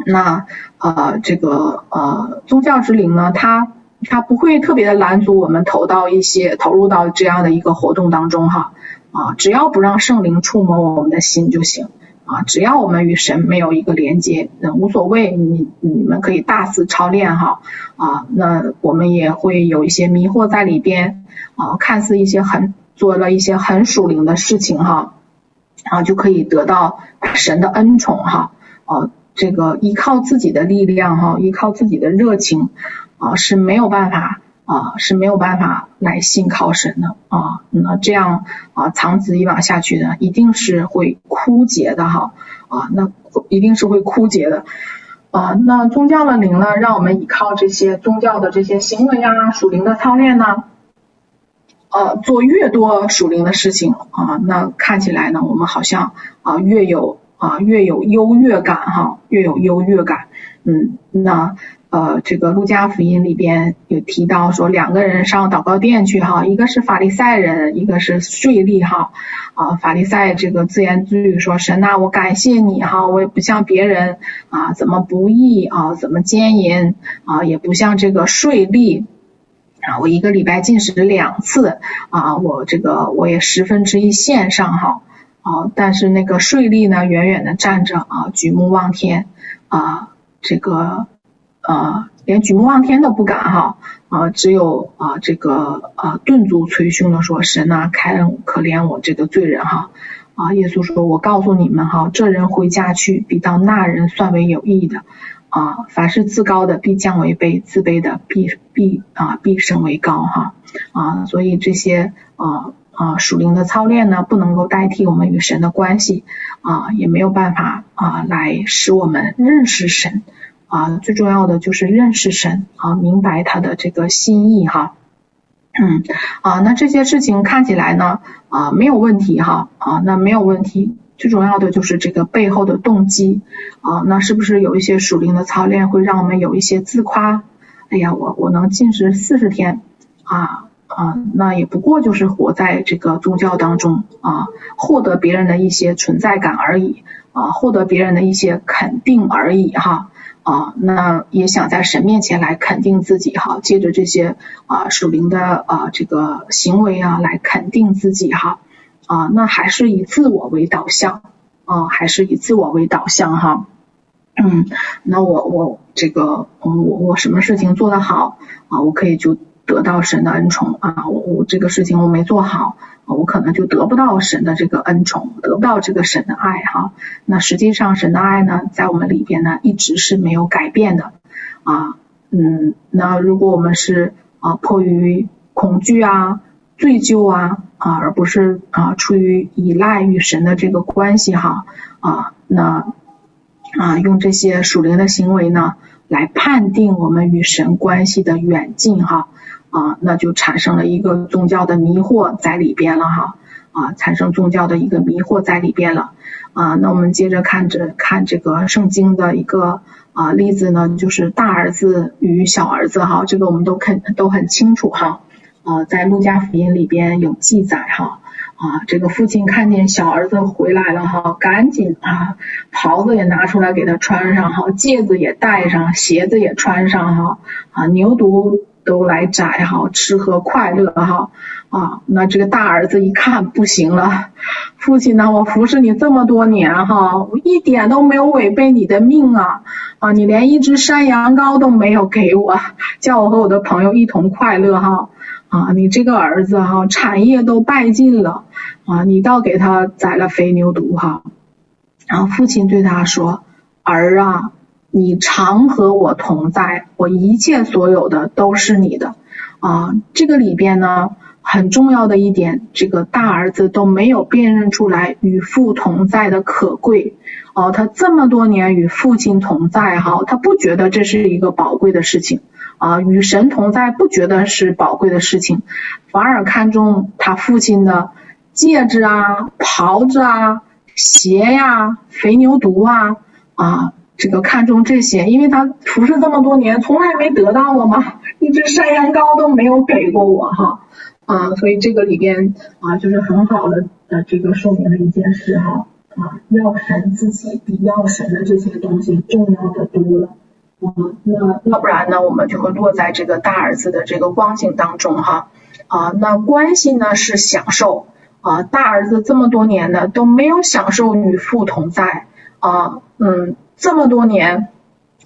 那呃，这个呃，宗教之灵呢，它它不会特别的拦阻我们投到一些投入到这样的一个活动当中哈，啊，只要不让圣灵触摸我们的心就行。啊，只要我们与神没有一个连接，嗯，无所谓，你你们可以大肆操练哈，啊，那我们也会有一些迷惑在里边，啊，看似一些很做了一些很属灵的事情哈，啊，就可以得到神的恩宠哈，啊，这个依靠自己的力量哈，依靠自己的热情，啊，是没有办法啊，是没有办法来信靠神的啊。那这样啊，长此以往下去呢，一定是会枯竭的哈啊，那一定是会枯竭的啊。那宗教的灵呢，让我们依靠这些宗教的这些行为啊，属灵的操练呢，呃，做越多属灵的事情啊，那看起来呢，我们好像啊越有啊越有优越感哈、啊，越有优越感。嗯，那。呃，这个路加福音里边有提到说，两个人上祷告殿去哈，一个是法利赛人，一个是税吏哈。啊，法利赛这个自言自语说：“神啊，我感谢你哈，我也不像别人啊，怎么不义啊，怎么奸淫啊，也不像这个税吏。”啊，我一个礼拜进食两次啊，我这个我也十分之一献上哈。啊，但是那个税吏呢，远远的站着啊，举目望天啊，这个。呃，连举目望天都不敢哈，啊、呃，只有啊、呃、这个啊顿、呃、足捶胸的说：“神啊，开恩可怜我这个罪人哈！”啊，耶稣说：“我告诉你们哈，这人回家去，必到那人算为有益的啊。凡是自高的必降为卑，自卑的必必啊必升为高哈啊。所以这些啊啊属灵的操练呢，不能够代替我们与神的关系啊，也没有办法啊来使我们认识神。”啊，最重要的就是认识神啊，明白他的这个心意哈，嗯啊，那这些事情看起来呢啊没有问题哈啊，那没有问题，最重要的就是这个背后的动机啊，那是不是有一些属灵的操练会让我们有一些自夸？哎呀，我我能禁食四十天啊啊，那也不过就是活在这个宗教当中啊，获得别人的一些存在感而已啊，获得别人的一些肯定而已哈。啊，那也想在神面前来肯定自己哈，借着这些啊属灵的啊这个行为啊来肯定自己哈，啊，那还是以自我为导向啊，还是以自我为导向哈，嗯，那我我这个我我什么事情做得好啊，我可以就得到神的恩宠啊，我我这个事情我没做好。我可能就得不到神的这个恩宠，得不到这个神的爱哈。那实际上神的爱呢，在我们里边呢，一直是没有改变的啊。嗯，那如果我们是啊迫于恐惧啊、罪疚啊啊，而不是啊出于依赖与神的这个关系哈啊，那啊用这些属灵的行为呢，来判定我们与神关系的远近哈。啊，那就产生了一个宗教的迷惑在里边了哈，啊，产生宗教的一个迷惑在里边了，啊，那我们接着看着看这个圣经的一个啊例子呢，就是大儿子与小儿子哈，这个我们都肯都很清楚哈，啊，在路加福音里边有记载哈，啊，这个父亲看见小儿子回来了哈，赶紧啊袍子也拿出来给他穿上哈，戒指也戴上，鞋子也穿上哈，啊，牛犊都来宰哈，吃喝快乐哈啊！那这个大儿子一看不行了，父亲呢，我服侍你这么多年哈，我一点都没有违背你的命啊啊！你连一只山羊羔都没有给我，叫我和我的朋友一同快乐哈啊！你这个儿子哈，产业都败尽了啊，你倒给他宰了肥牛犊哈！然后父亲对他说：“儿啊。”你常和我同在，我一切所有的都是你的啊！这个里边呢，很重要的一点，这个大儿子都没有辨认出来与父同在的可贵哦、啊。他这么多年与父亲同在哈，他不觉得这是一个宝贵的事情啊，与神同在不觉得是宝贵的事情，反而看重他父亲的戒指啊、袍子啊、鞋呀、啊、肥牛犊啊啊。这个看重这些，因为他服侍这么多年，从来没得到过嘛，一只山羊羔都没有给过我哈，啊，所以这个里边啊，就是很好的呃，这个说明了一件事哈，啊，要神自己比要神的这些东西重要的多了，啊，那要不然呢，我们就会落在这个大儿子的这个光景当中哈，啊，那关系呢是享受，啊，大儿子这么多年呢都没有享受与父同在，啊，嗯。这么多年，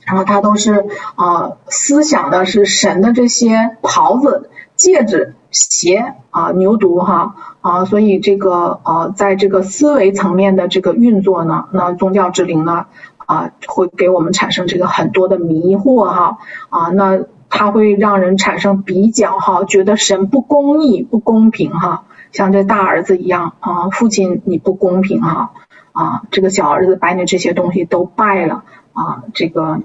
然后他都是呃思想的是神的这些袍子、戒指、鞋啊、呃、牛犊哈啊、呃，所以这个呃在这个思维层面的这个运作呢，那宗教之灵呢啊、呃、会给我们产生这个很多的迷惑哈啊、呃、那它会让人产生比较哈，觉得神不公义、不公平哈，像这大儿子一样啊，父亲你不公平哈，啊，这个小儿子把你这些东西都败了啊，这个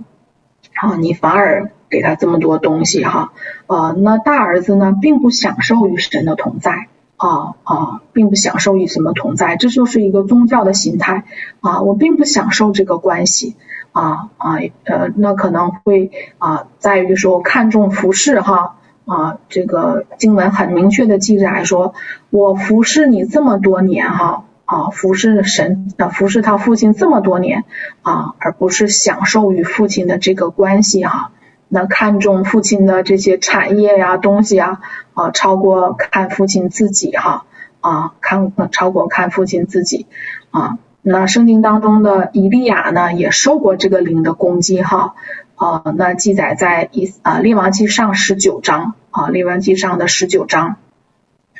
啊你反而给他这么多东西哈，啊，那大儿子呢并不享受于神的同在。啊啊，并不享受与什么同在，这就是一个宗教的形态啊！我并不享受这个关系啊啊呃，那可能会啊，在于说看重服侍哈啊，这个经文很明确的记载说，我服侍你这么多年哈啊，服侍神啊，服侍他父亲这么多年啊，而不是享受与父亲的这个关系哈。那看重父亲的这些产业呀、啊、东西啊，啊、呃，超过看父亲自己哈、啊，啊，看超过看父亲自己啊。那圣经当中的以利亚呢，也受过这个灵的攻击哈，啊，那记载在以啊列王记上十九章啊，列王记上的十九章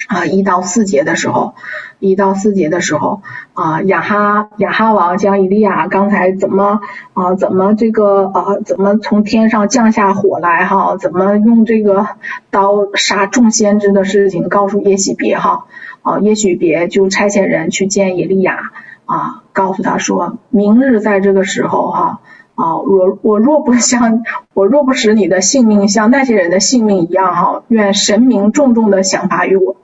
啊一到四节的时候，一到四节的时候啊，亚哈亚哈王将以利亚刚才怎么啊怎么这个啊怎么从天上降下火来哈，怎么用这个刀杀众先知的事情告诉耶洗别哈，啊耶洗别就差遣人去见以利亚啊，告诉他说，明日在这个时候哈啊，我我若不像我若不使你的性命像那些人的性命一样哈，愿神明重重的降罚于我。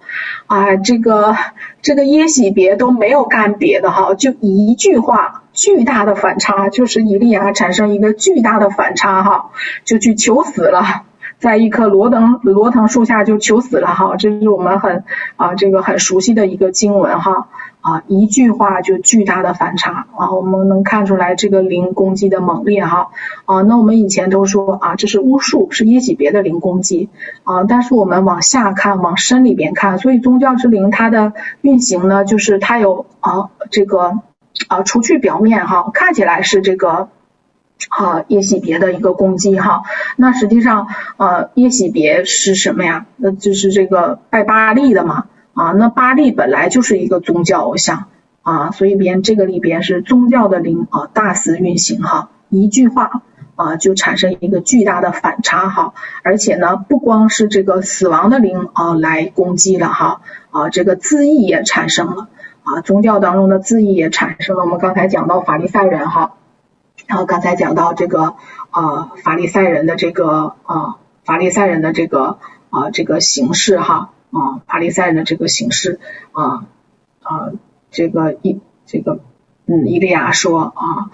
啊，这个这个耶洗别都没有干别的哈，就一句话，巨大的反差，就是以利亚产生一个巨大的反差哈，就去求死了，在一棵罗藤罗藤树下就求死了哈，这是我们很啊这个很熟悉的一个经文哈。啊，一句话就巨大的反差啊，我们能看出来这个灵攻击的猛烈哈啊。那我们以前都说啊，这是巫术，是耶洗别的灵攻击啊，但是我们往下看，往深里边看，所以宗教之灵它的运行呢，就是它有啊这个啊，除去表面哈，看起来是这个。啊，耶洗别的一个攻击哈，那实际上呃，耶洗别是什么呀？那就是这个拜巴力的嘛啊，那巴力本来就是一个宗教偶像啊，所以边这个里边是宗教的灵啊大肆运行哈，一句话啊就产生一个巨大的反差哈，而且呢不光是这个死亡的灵啊来攻击了哈啊，这个自义也产生了啊，宗教当中的自义也产生了，我们刚才讲到法利赛人哈。然后刚才讲到这个呃法利赛人的这个呃法利赛人的这个呃这个形式哈啊、呃、法利赛人的这个形式啊啊、呃呃、这个一这个嗯以利亚说啊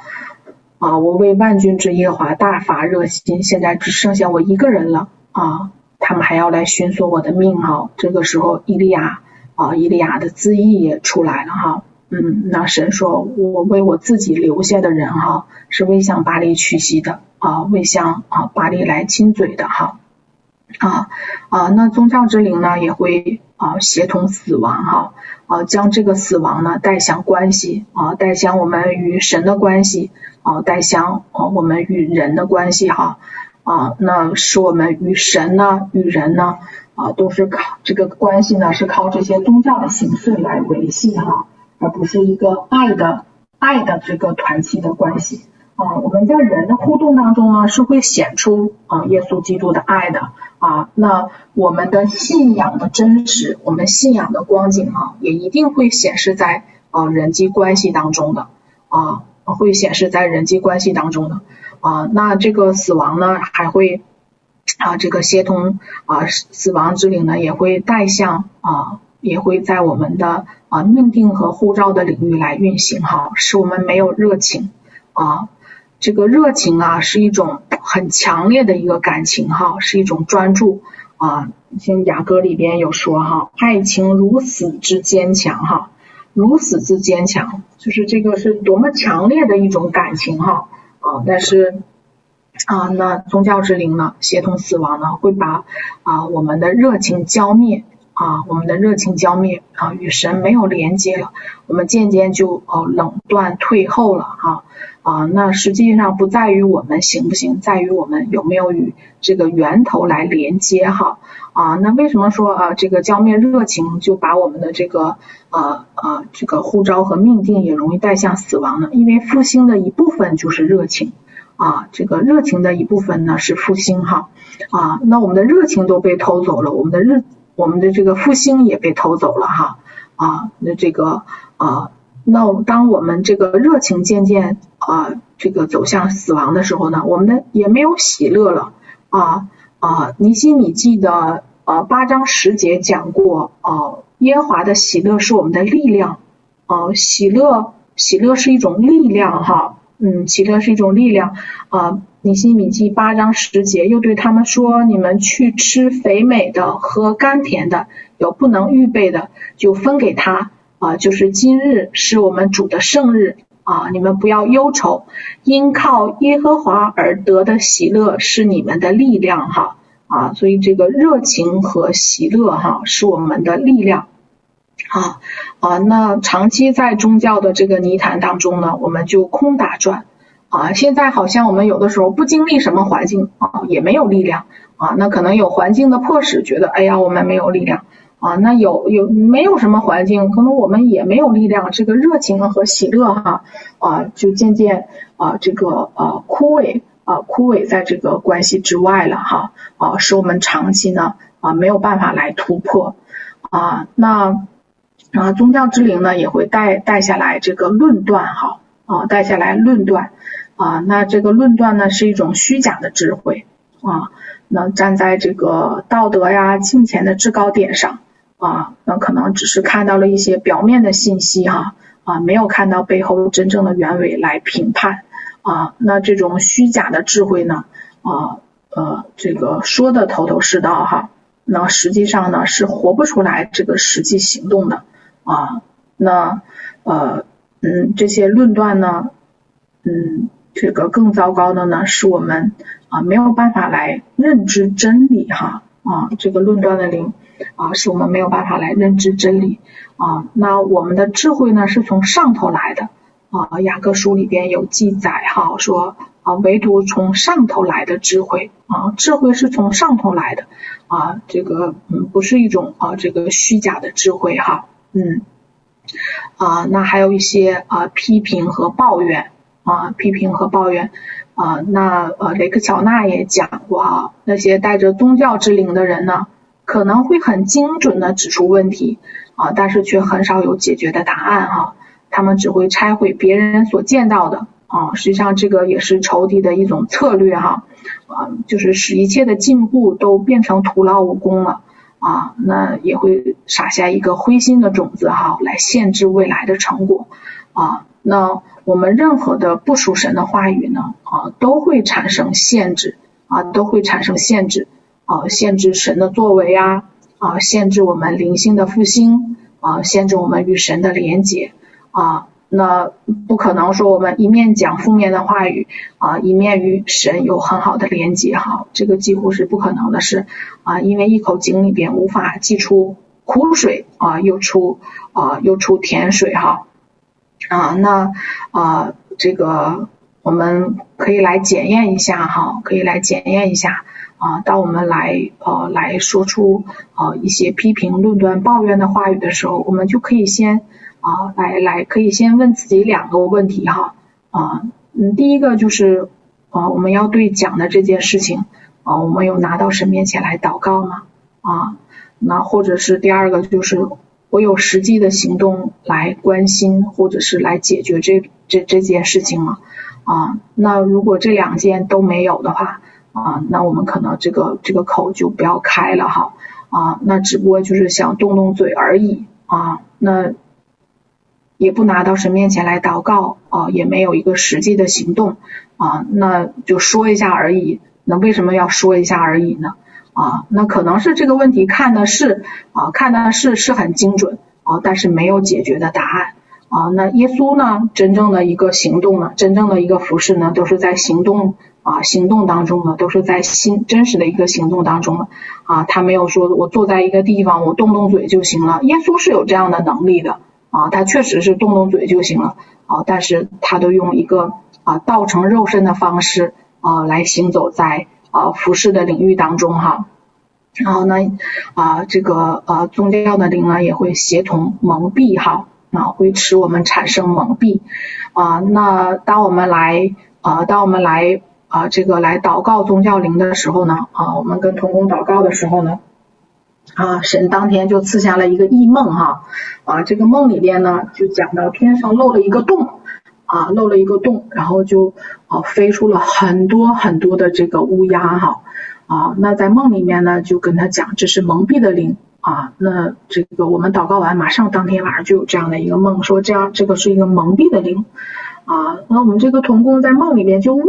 啊、呃、我为万军之耶和华大发热心，现在只剩下我一个人了啊、呃，他们还要来寻索我的命哈。这个时候以利亚啊、呃、以利亚的自义也出来了哈。嗯，那神说，我为我自己留下的人哈，是为向巴力屈膝的啊，为向啊巴力来亲嘴的哈，啊啊，那宗教之灵呢也会啊协同死亡哈，啊将这个死亡呢带向关系啊，带向我们与神的关系啊，带向啊我们与人的关系哈，啊，那使我们与神呢与人呢啊都是靠这个关系呢是靠这些宗教的形式来维系哈。而不是一个爱的爱的这个团契的关系啊、呃，我们在人的互动当中呢，是会显出啊、呃、耶稣基督的爱的啊。那我们的信仰的真实，我们信仰的光景啊，也一定会显示在啊、呃、人际关系当中的啊，会显示在人际关系当中的啊。那这个死亡呢，还会啊这个协同啊死亡之灵呢，也会带向啊。也会在我们的啊命定和护照的领域来运行哈，使我们没有热情啊，这个热情啊是一种很强烈的一个感情哈，是一种专注啊。像雅歌里边有说哈，爱情如死之坚强哈，如死之坚强，就是这个是多么强烈的一种感情哈啊，但是。啊，那宗教之灵呢，协同死亡呢，会把啊我们的热情浇灭。啊，我们的热情浇灭啊，与神没有连接了，我们渐渐就哦、呃、冷断退后了哈 啊, 啊。那实际上不在于我们行不行，在于我们有没有与这个源头来连接哈 啊, 啊。那为什么说啊这个浇灭热情就把我们的这个呃呃这个呼召和命定也容易带向死亡呢？因为复兴的一部分就是热情啊，这个热情的一部分呢是复兴哈，啊，那我们的热情都被偷走了，我们的热，我们的这个复兴也被偷走了哈，啊，那这个啊，那当我们这个热情渐渐啊这个走向死亡的时候呢，我们的也没有喜乐了啊啊，尼希米记的呃八章十节讲过，哦、啊，耶和华的喜乐是我们的力量，哦、啊，喜乐喜乐是一种力量哈。嗯，喜乐是一种力量啊。尼希米记八章十节又对他们说：“你们去吃肥美的，喝甘甜的，有不能预备的，就分给他啊。就是今日是我们主的圣日啊，你们不要忧愁，因靠耶和华而得的喜乐是你们的力量哈啊。所以这个热情和喜乐哈是我们的力量。”啊啊，那长期在宗教的这个泥潭当中呢，我们就空打转啊。现在好像我们有的时候不经历什么环境啊，也没有力量啊。那可能有环境的迫使，觉得哎呀我们没有力量啊。那有有没有什么环境，可能我们也没有力量，这个热情和喜乐哈啊就渐渐啊这个呃枯萎啊枯萎在这个关系之外了哈啊，使我们长期呢啊没有办法来突破啊那。啊，宗教之灵呢也会带带下来这个论断哈，啊，带下来论断啊，那这个论断呢是一种虚假的智慧啊，那站在这个道德呀、金钱的制高点上啊，那可能只是看到了一些表面的信息哈，啊，没有看到背后真正的原委来评判啊，那这种虚假的智慧呢，啊呃，这个说的头头是道哈，那实际上呢是活不出来这个实际行动的。啊，那呃嗯，这些论断呢，嗯，这个更糟糕的呢，是我们啊没有办法来认知真理哈啊，这个论断的灵啊，是我们没有办法来认知真理啊。那我们的智慧呢，是从上头来的啊。雅各书里边有记载哈，说啊，唯独从上头来的智慧啊，智慧是从上头来的啊，这个嗯，不是一种啊这个虚假的智慧哈。嗯，啊、呃，那还有一些啊、呃、批评和抱怨啊、呃，批评和抱怨啊、呃，那呃雷克乔纳也讲过啊，那些带着宗教之灵的人呢，可能会很精准的指出问题啊、呃，但是却很少有解决的答案哈、啊，他们只会拆毁别人所见到的啊、呃，实际上这个也是仇敌的一种策略哈，啊、呃，就是使一切的进步都变成徒劳无功了。啊，那也会撒下一个灰心的种子哈，来限制未来的成果啊。那我们任何的不属神的话语呢啊，都会产生限制啊，都会产生限制啊，限制神的作为啊啊，限制我们灵性的复兴啊，限制我们与神的连结啊。那不可能说我们一面讲负面的话语啊，一面与神有很好的连结哈，这个几乎是不可能的事啊，因为一口井里边无法既出苦水啊，又出啊又出甜水哈啊，那啊这个我们可以来检验一下哈，可以来检验一下啊，当我们来呃来说出呃一些批评、论断、抱怨的话语的时候，我们就可以先。啊，来来，可以先问自己两个问题哈，啊，嗯，第一个就是，啊，我们要对讲的这件事情，啊，我们有拿到神面前来祷告吗？啊，那或者是第二个就是，我有实际的行动来关心或者是来解决这这这件事情吗？啊，那如果这两件都没有的话，啊，那我们可能这个这个口就不要开了哈，啊，那只不过就是想动动嘴而已啊，那。也不拿到神面前来祷告啊、呃，也没有一个实际的行动啊、呃，那就说一下而已。那为什么要说一下而已呢？啊，那可能是这个问题看的是啊、呃，看的是是很精准啊、呃，但是没有解决的答案啊、呃。那耶稣呢，真正的一个行动呢，真正的一个服事呢，都是在行动啊、呃，行动当中呢，都是在心真实的一个行动当中呢啊、呃，他没有说我坐在一个地方，我动动嘴就行了。耶稣是有这样的能力的。啊，他确实是动动嘴就行了啊，但是他都用一个啊道成肉身的方式啊来行走在啊服事的领域当中哈。然后呢啊这个呃、啊、宗教的灵呢也会协同蒙蔽哈，那、啊、会使我们产生蒙蔽啊。那当我们来啊当我们来啊、呃、这个来祷告宗教灵的时候呢，啊我们跟同工祷告的时候呢，啊神当天就赐下了一个异梦哈，啊这个梦里边呢就讲到天上漏了一个洞，啊漏了一个洞，然后就啊飞出了很多很多的这个乌鸦哈，啊那在梦里面呢就跟他讲这是蒙蔽的灵。啊，那这个我们祷告完，马上当天晚上就有这样的一个梦，说这样这个是一个蒙蔽的灵，啊，那我们这个同工在梦里面就问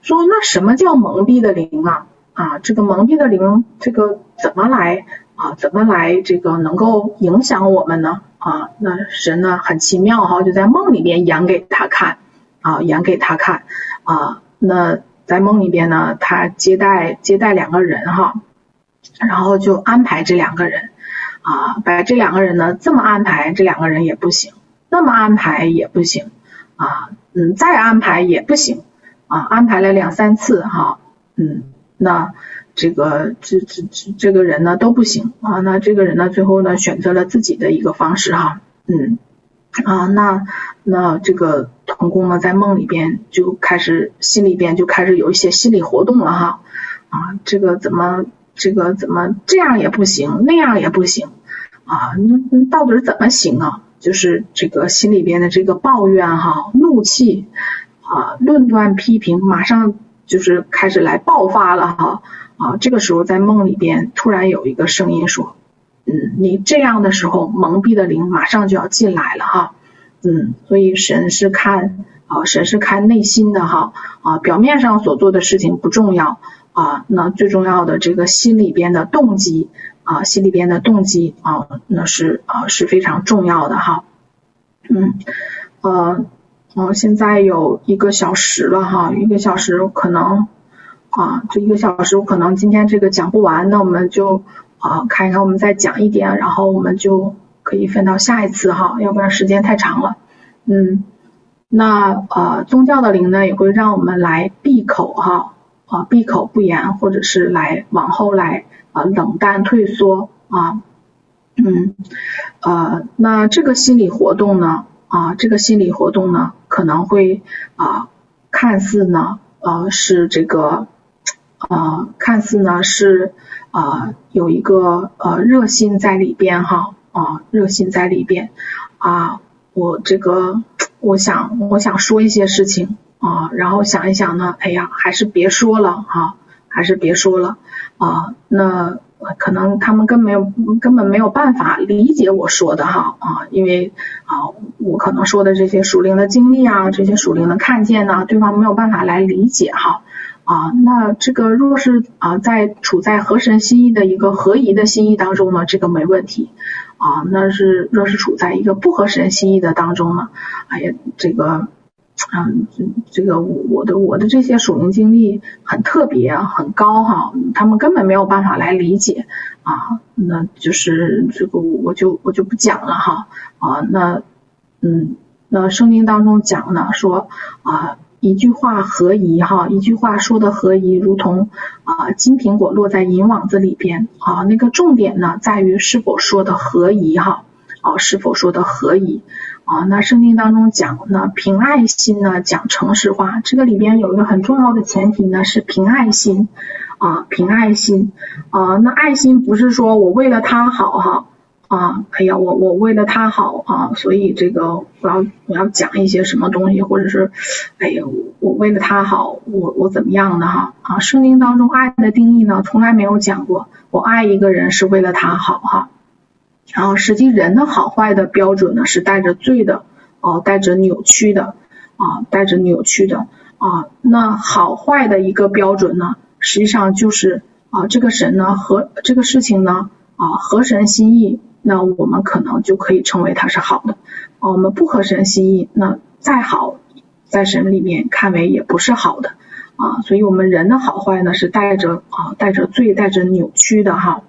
说，那什么叫蒙蔽的灵啊？啊，这个蒙蔽的灵，这个怎么来啊？怎么来这个能够影响我们呢？啊，那神呢很奇妙哈，就在梦里面演给他看，啊，演给他看，啊，那在梦里边呢，他接待接待两个人哈。然后就安排这两个人啊，把这两个人呢这么安排，这两个人也不行，那么安排也不行啊，嗯，再安排也不行啊，安排了两三次哈、啊，嗯，那这个这这这这个人呢都不行啊，那这个人呢最后呢选择了自己的一个方式哈、啊，嗯啊，那那这个同工呢在梦里边就开始心里边就开始有一些心理活动了哈，啊，这个怎么？这个怎么这样也不行，那样也不行啊，到底怎么行啊，就是这个心里边的这个抱怨哈、啊、怒气啊、论断批评马上就是开始来爆发了哈， 啊, 啊这个时候在梦里边突然有一个声音说，嗯，你这样的时候蒙蔽的灵马上就要进来了哈、啊、嗯，所以神是看啊神是看内心的哈， 啊, 啊表面上所做的事情不重要啊，那最重要的这个心里边的动机啊，心里边的动机啊，那是啊是非常重要的哈。嗯，呃，我、哦、现在有一个小时了哈，一个小时可能啊，这一个小时我可能今天这个讲不完，那我们就啊看一看，我们再讲一点，然后我们就可以分到下一次哈，要不然时间太长了。嗯，那呃，宗教的灵呢也会让我们来闭口哈。啊，闭口不言，或者是来往后来啊、呃，冷淡退缩啊，嗯，呃，那这个心理活动呢，啊，这个心理活动呢，可能会啊，看似呢，呃，是这个，呃，看似呢是啊、呃，有一个呃热心在里边哈，啊，热心在里边啊，我这个，我想，我想说一些事情。啊，然后想一想呢，哎呀，还是别说了哈、啊，还是别说了啊。那可能他们根本没有根本没有办法理解我说的哈啊，因为啊，我可能说的这些属灵的经历啊，这些属灵的看见呢，对方没有办法来理解哈啊。那这个若是啊，在处在合神心意的一个合宜的心意当中呢，这个没问题。啊，那是若是处在一个不合神心意的当中呢，哎呀，这个。嗯，这个我的我的这些属灵经历很特别很高哈，他们根本没有办法来理解啊，那就是这个我就我就不讲了哈啊，那嗯那圣经当中讲呢说啊，一句话合宜哈，一句话说的合宜，如同啊金苹果落在银网子里边啊，那个重点呢在于是否说的合宜哈啊，是否说的合宜。啊，那圣经当中讲呢，凭爱心呢，讲诚实话，这个里边有一个很重要的前提呢，是凭爱心，啊，凭爱心，啊，那爱心不是说我为了他好哈，啊，哎呀，我我为了他好啊，所以这个我要我要讲一些什么东西，或者是，哎呀，我为了他好，我我怎么样的哈，啊，圣经当中爱的定义呢，从来没有讲过，我爱一个人是为了他好哈。然后实际人的好坏的标准呢是带着罪的哦、呃、带着扭曲的啊、呃、带着扭曲的啊、呃、那好坏的一个标准呢实际上就是啊、呃、这个神呢和这个事情呢啊、呃、合神心意，那我们可能就可以称为它是好的哦、呃、我们不合神心意，那再好在神里面看为也不是好的啊、呃、所以我们人的好坏呢是带着啊、呃、带着罪带着扭曲的哈。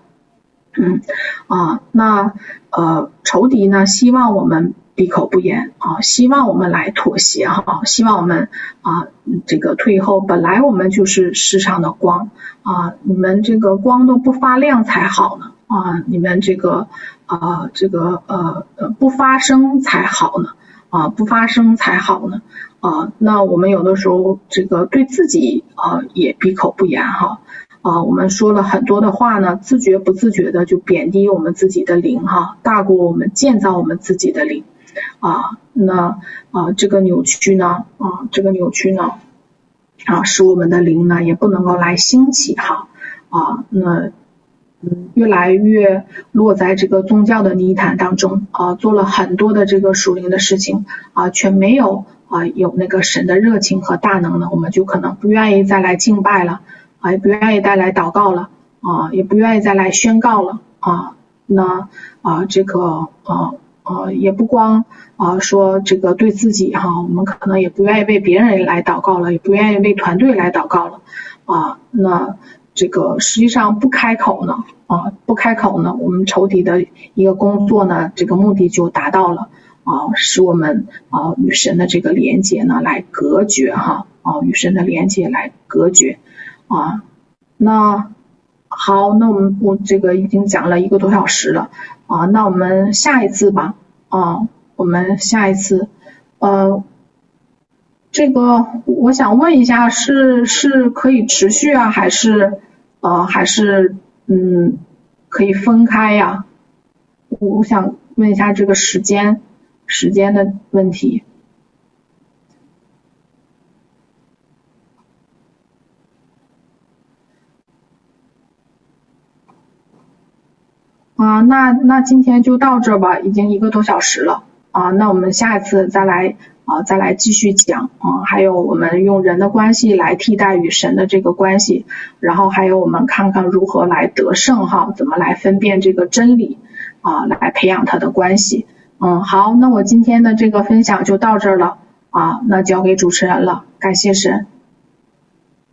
嗯啊，那呃，仇敌呢，希望我们闭口不言啊，希望我们来妥协哈、啊，希望我们啊这个退后。本来我们就是世上的光啊，你们这个光都不发亮才好呢啊，你们这个啊这个呃不发声才好呢啊，不发声才好呢啊，那我们有的时候这个对自己啊也闭口不言哈，啊，我们说了很多的话呢，自觉不自觉的就贬低我们自己的灵哈，大过我们建造我们自己的灵啊，那啊这个扭曲呢啊这个扭曲呢啊使我们的灵呢也不能够来兴起哈啊，那嗯，越来越落在这个宗教的泥潭当中啊，做了很多的这个属灵的事情啊，却没有啊有那个神的热情和大能呢，我们就可能不愿意再来敬拜了啊，也不愿意再来祷告了啊，也不愿意再来宣告了啊，那啊这个啊啊也不光啊说这个对自己哈、啊，我们可能也不愿意为别人来祷告了，也不愿意为团队来祷告了啊，那。这个实际上不开口呢啊不开口呢我们仇敌的一个工作呢这个目的就达到了啊，使我们啊与神的这个连结呢来隔绝哈啊与神的连结来隔绝啊。那好，那我们我这个已经讲了一个多小时了啊，那我们下一次吧啊我们下一次呃这个我想问一下是是可以持续啊还是呃，还是嗯可以分开呀、啊？我想问一下这个时间时间的问题。啊，那那今天就到这吧，已经一个多小时了啊，那我们下一次再来啊再来继续讲啊，还有我们用人的关系来替代与神的这个关系，然后还有我们看看如何来得胜哈，怎么来分辨这个真理啊，来培养他的关系。嗯，好，那我今天的这个分享就到这儿了啊，那交给主持人了，感谢神。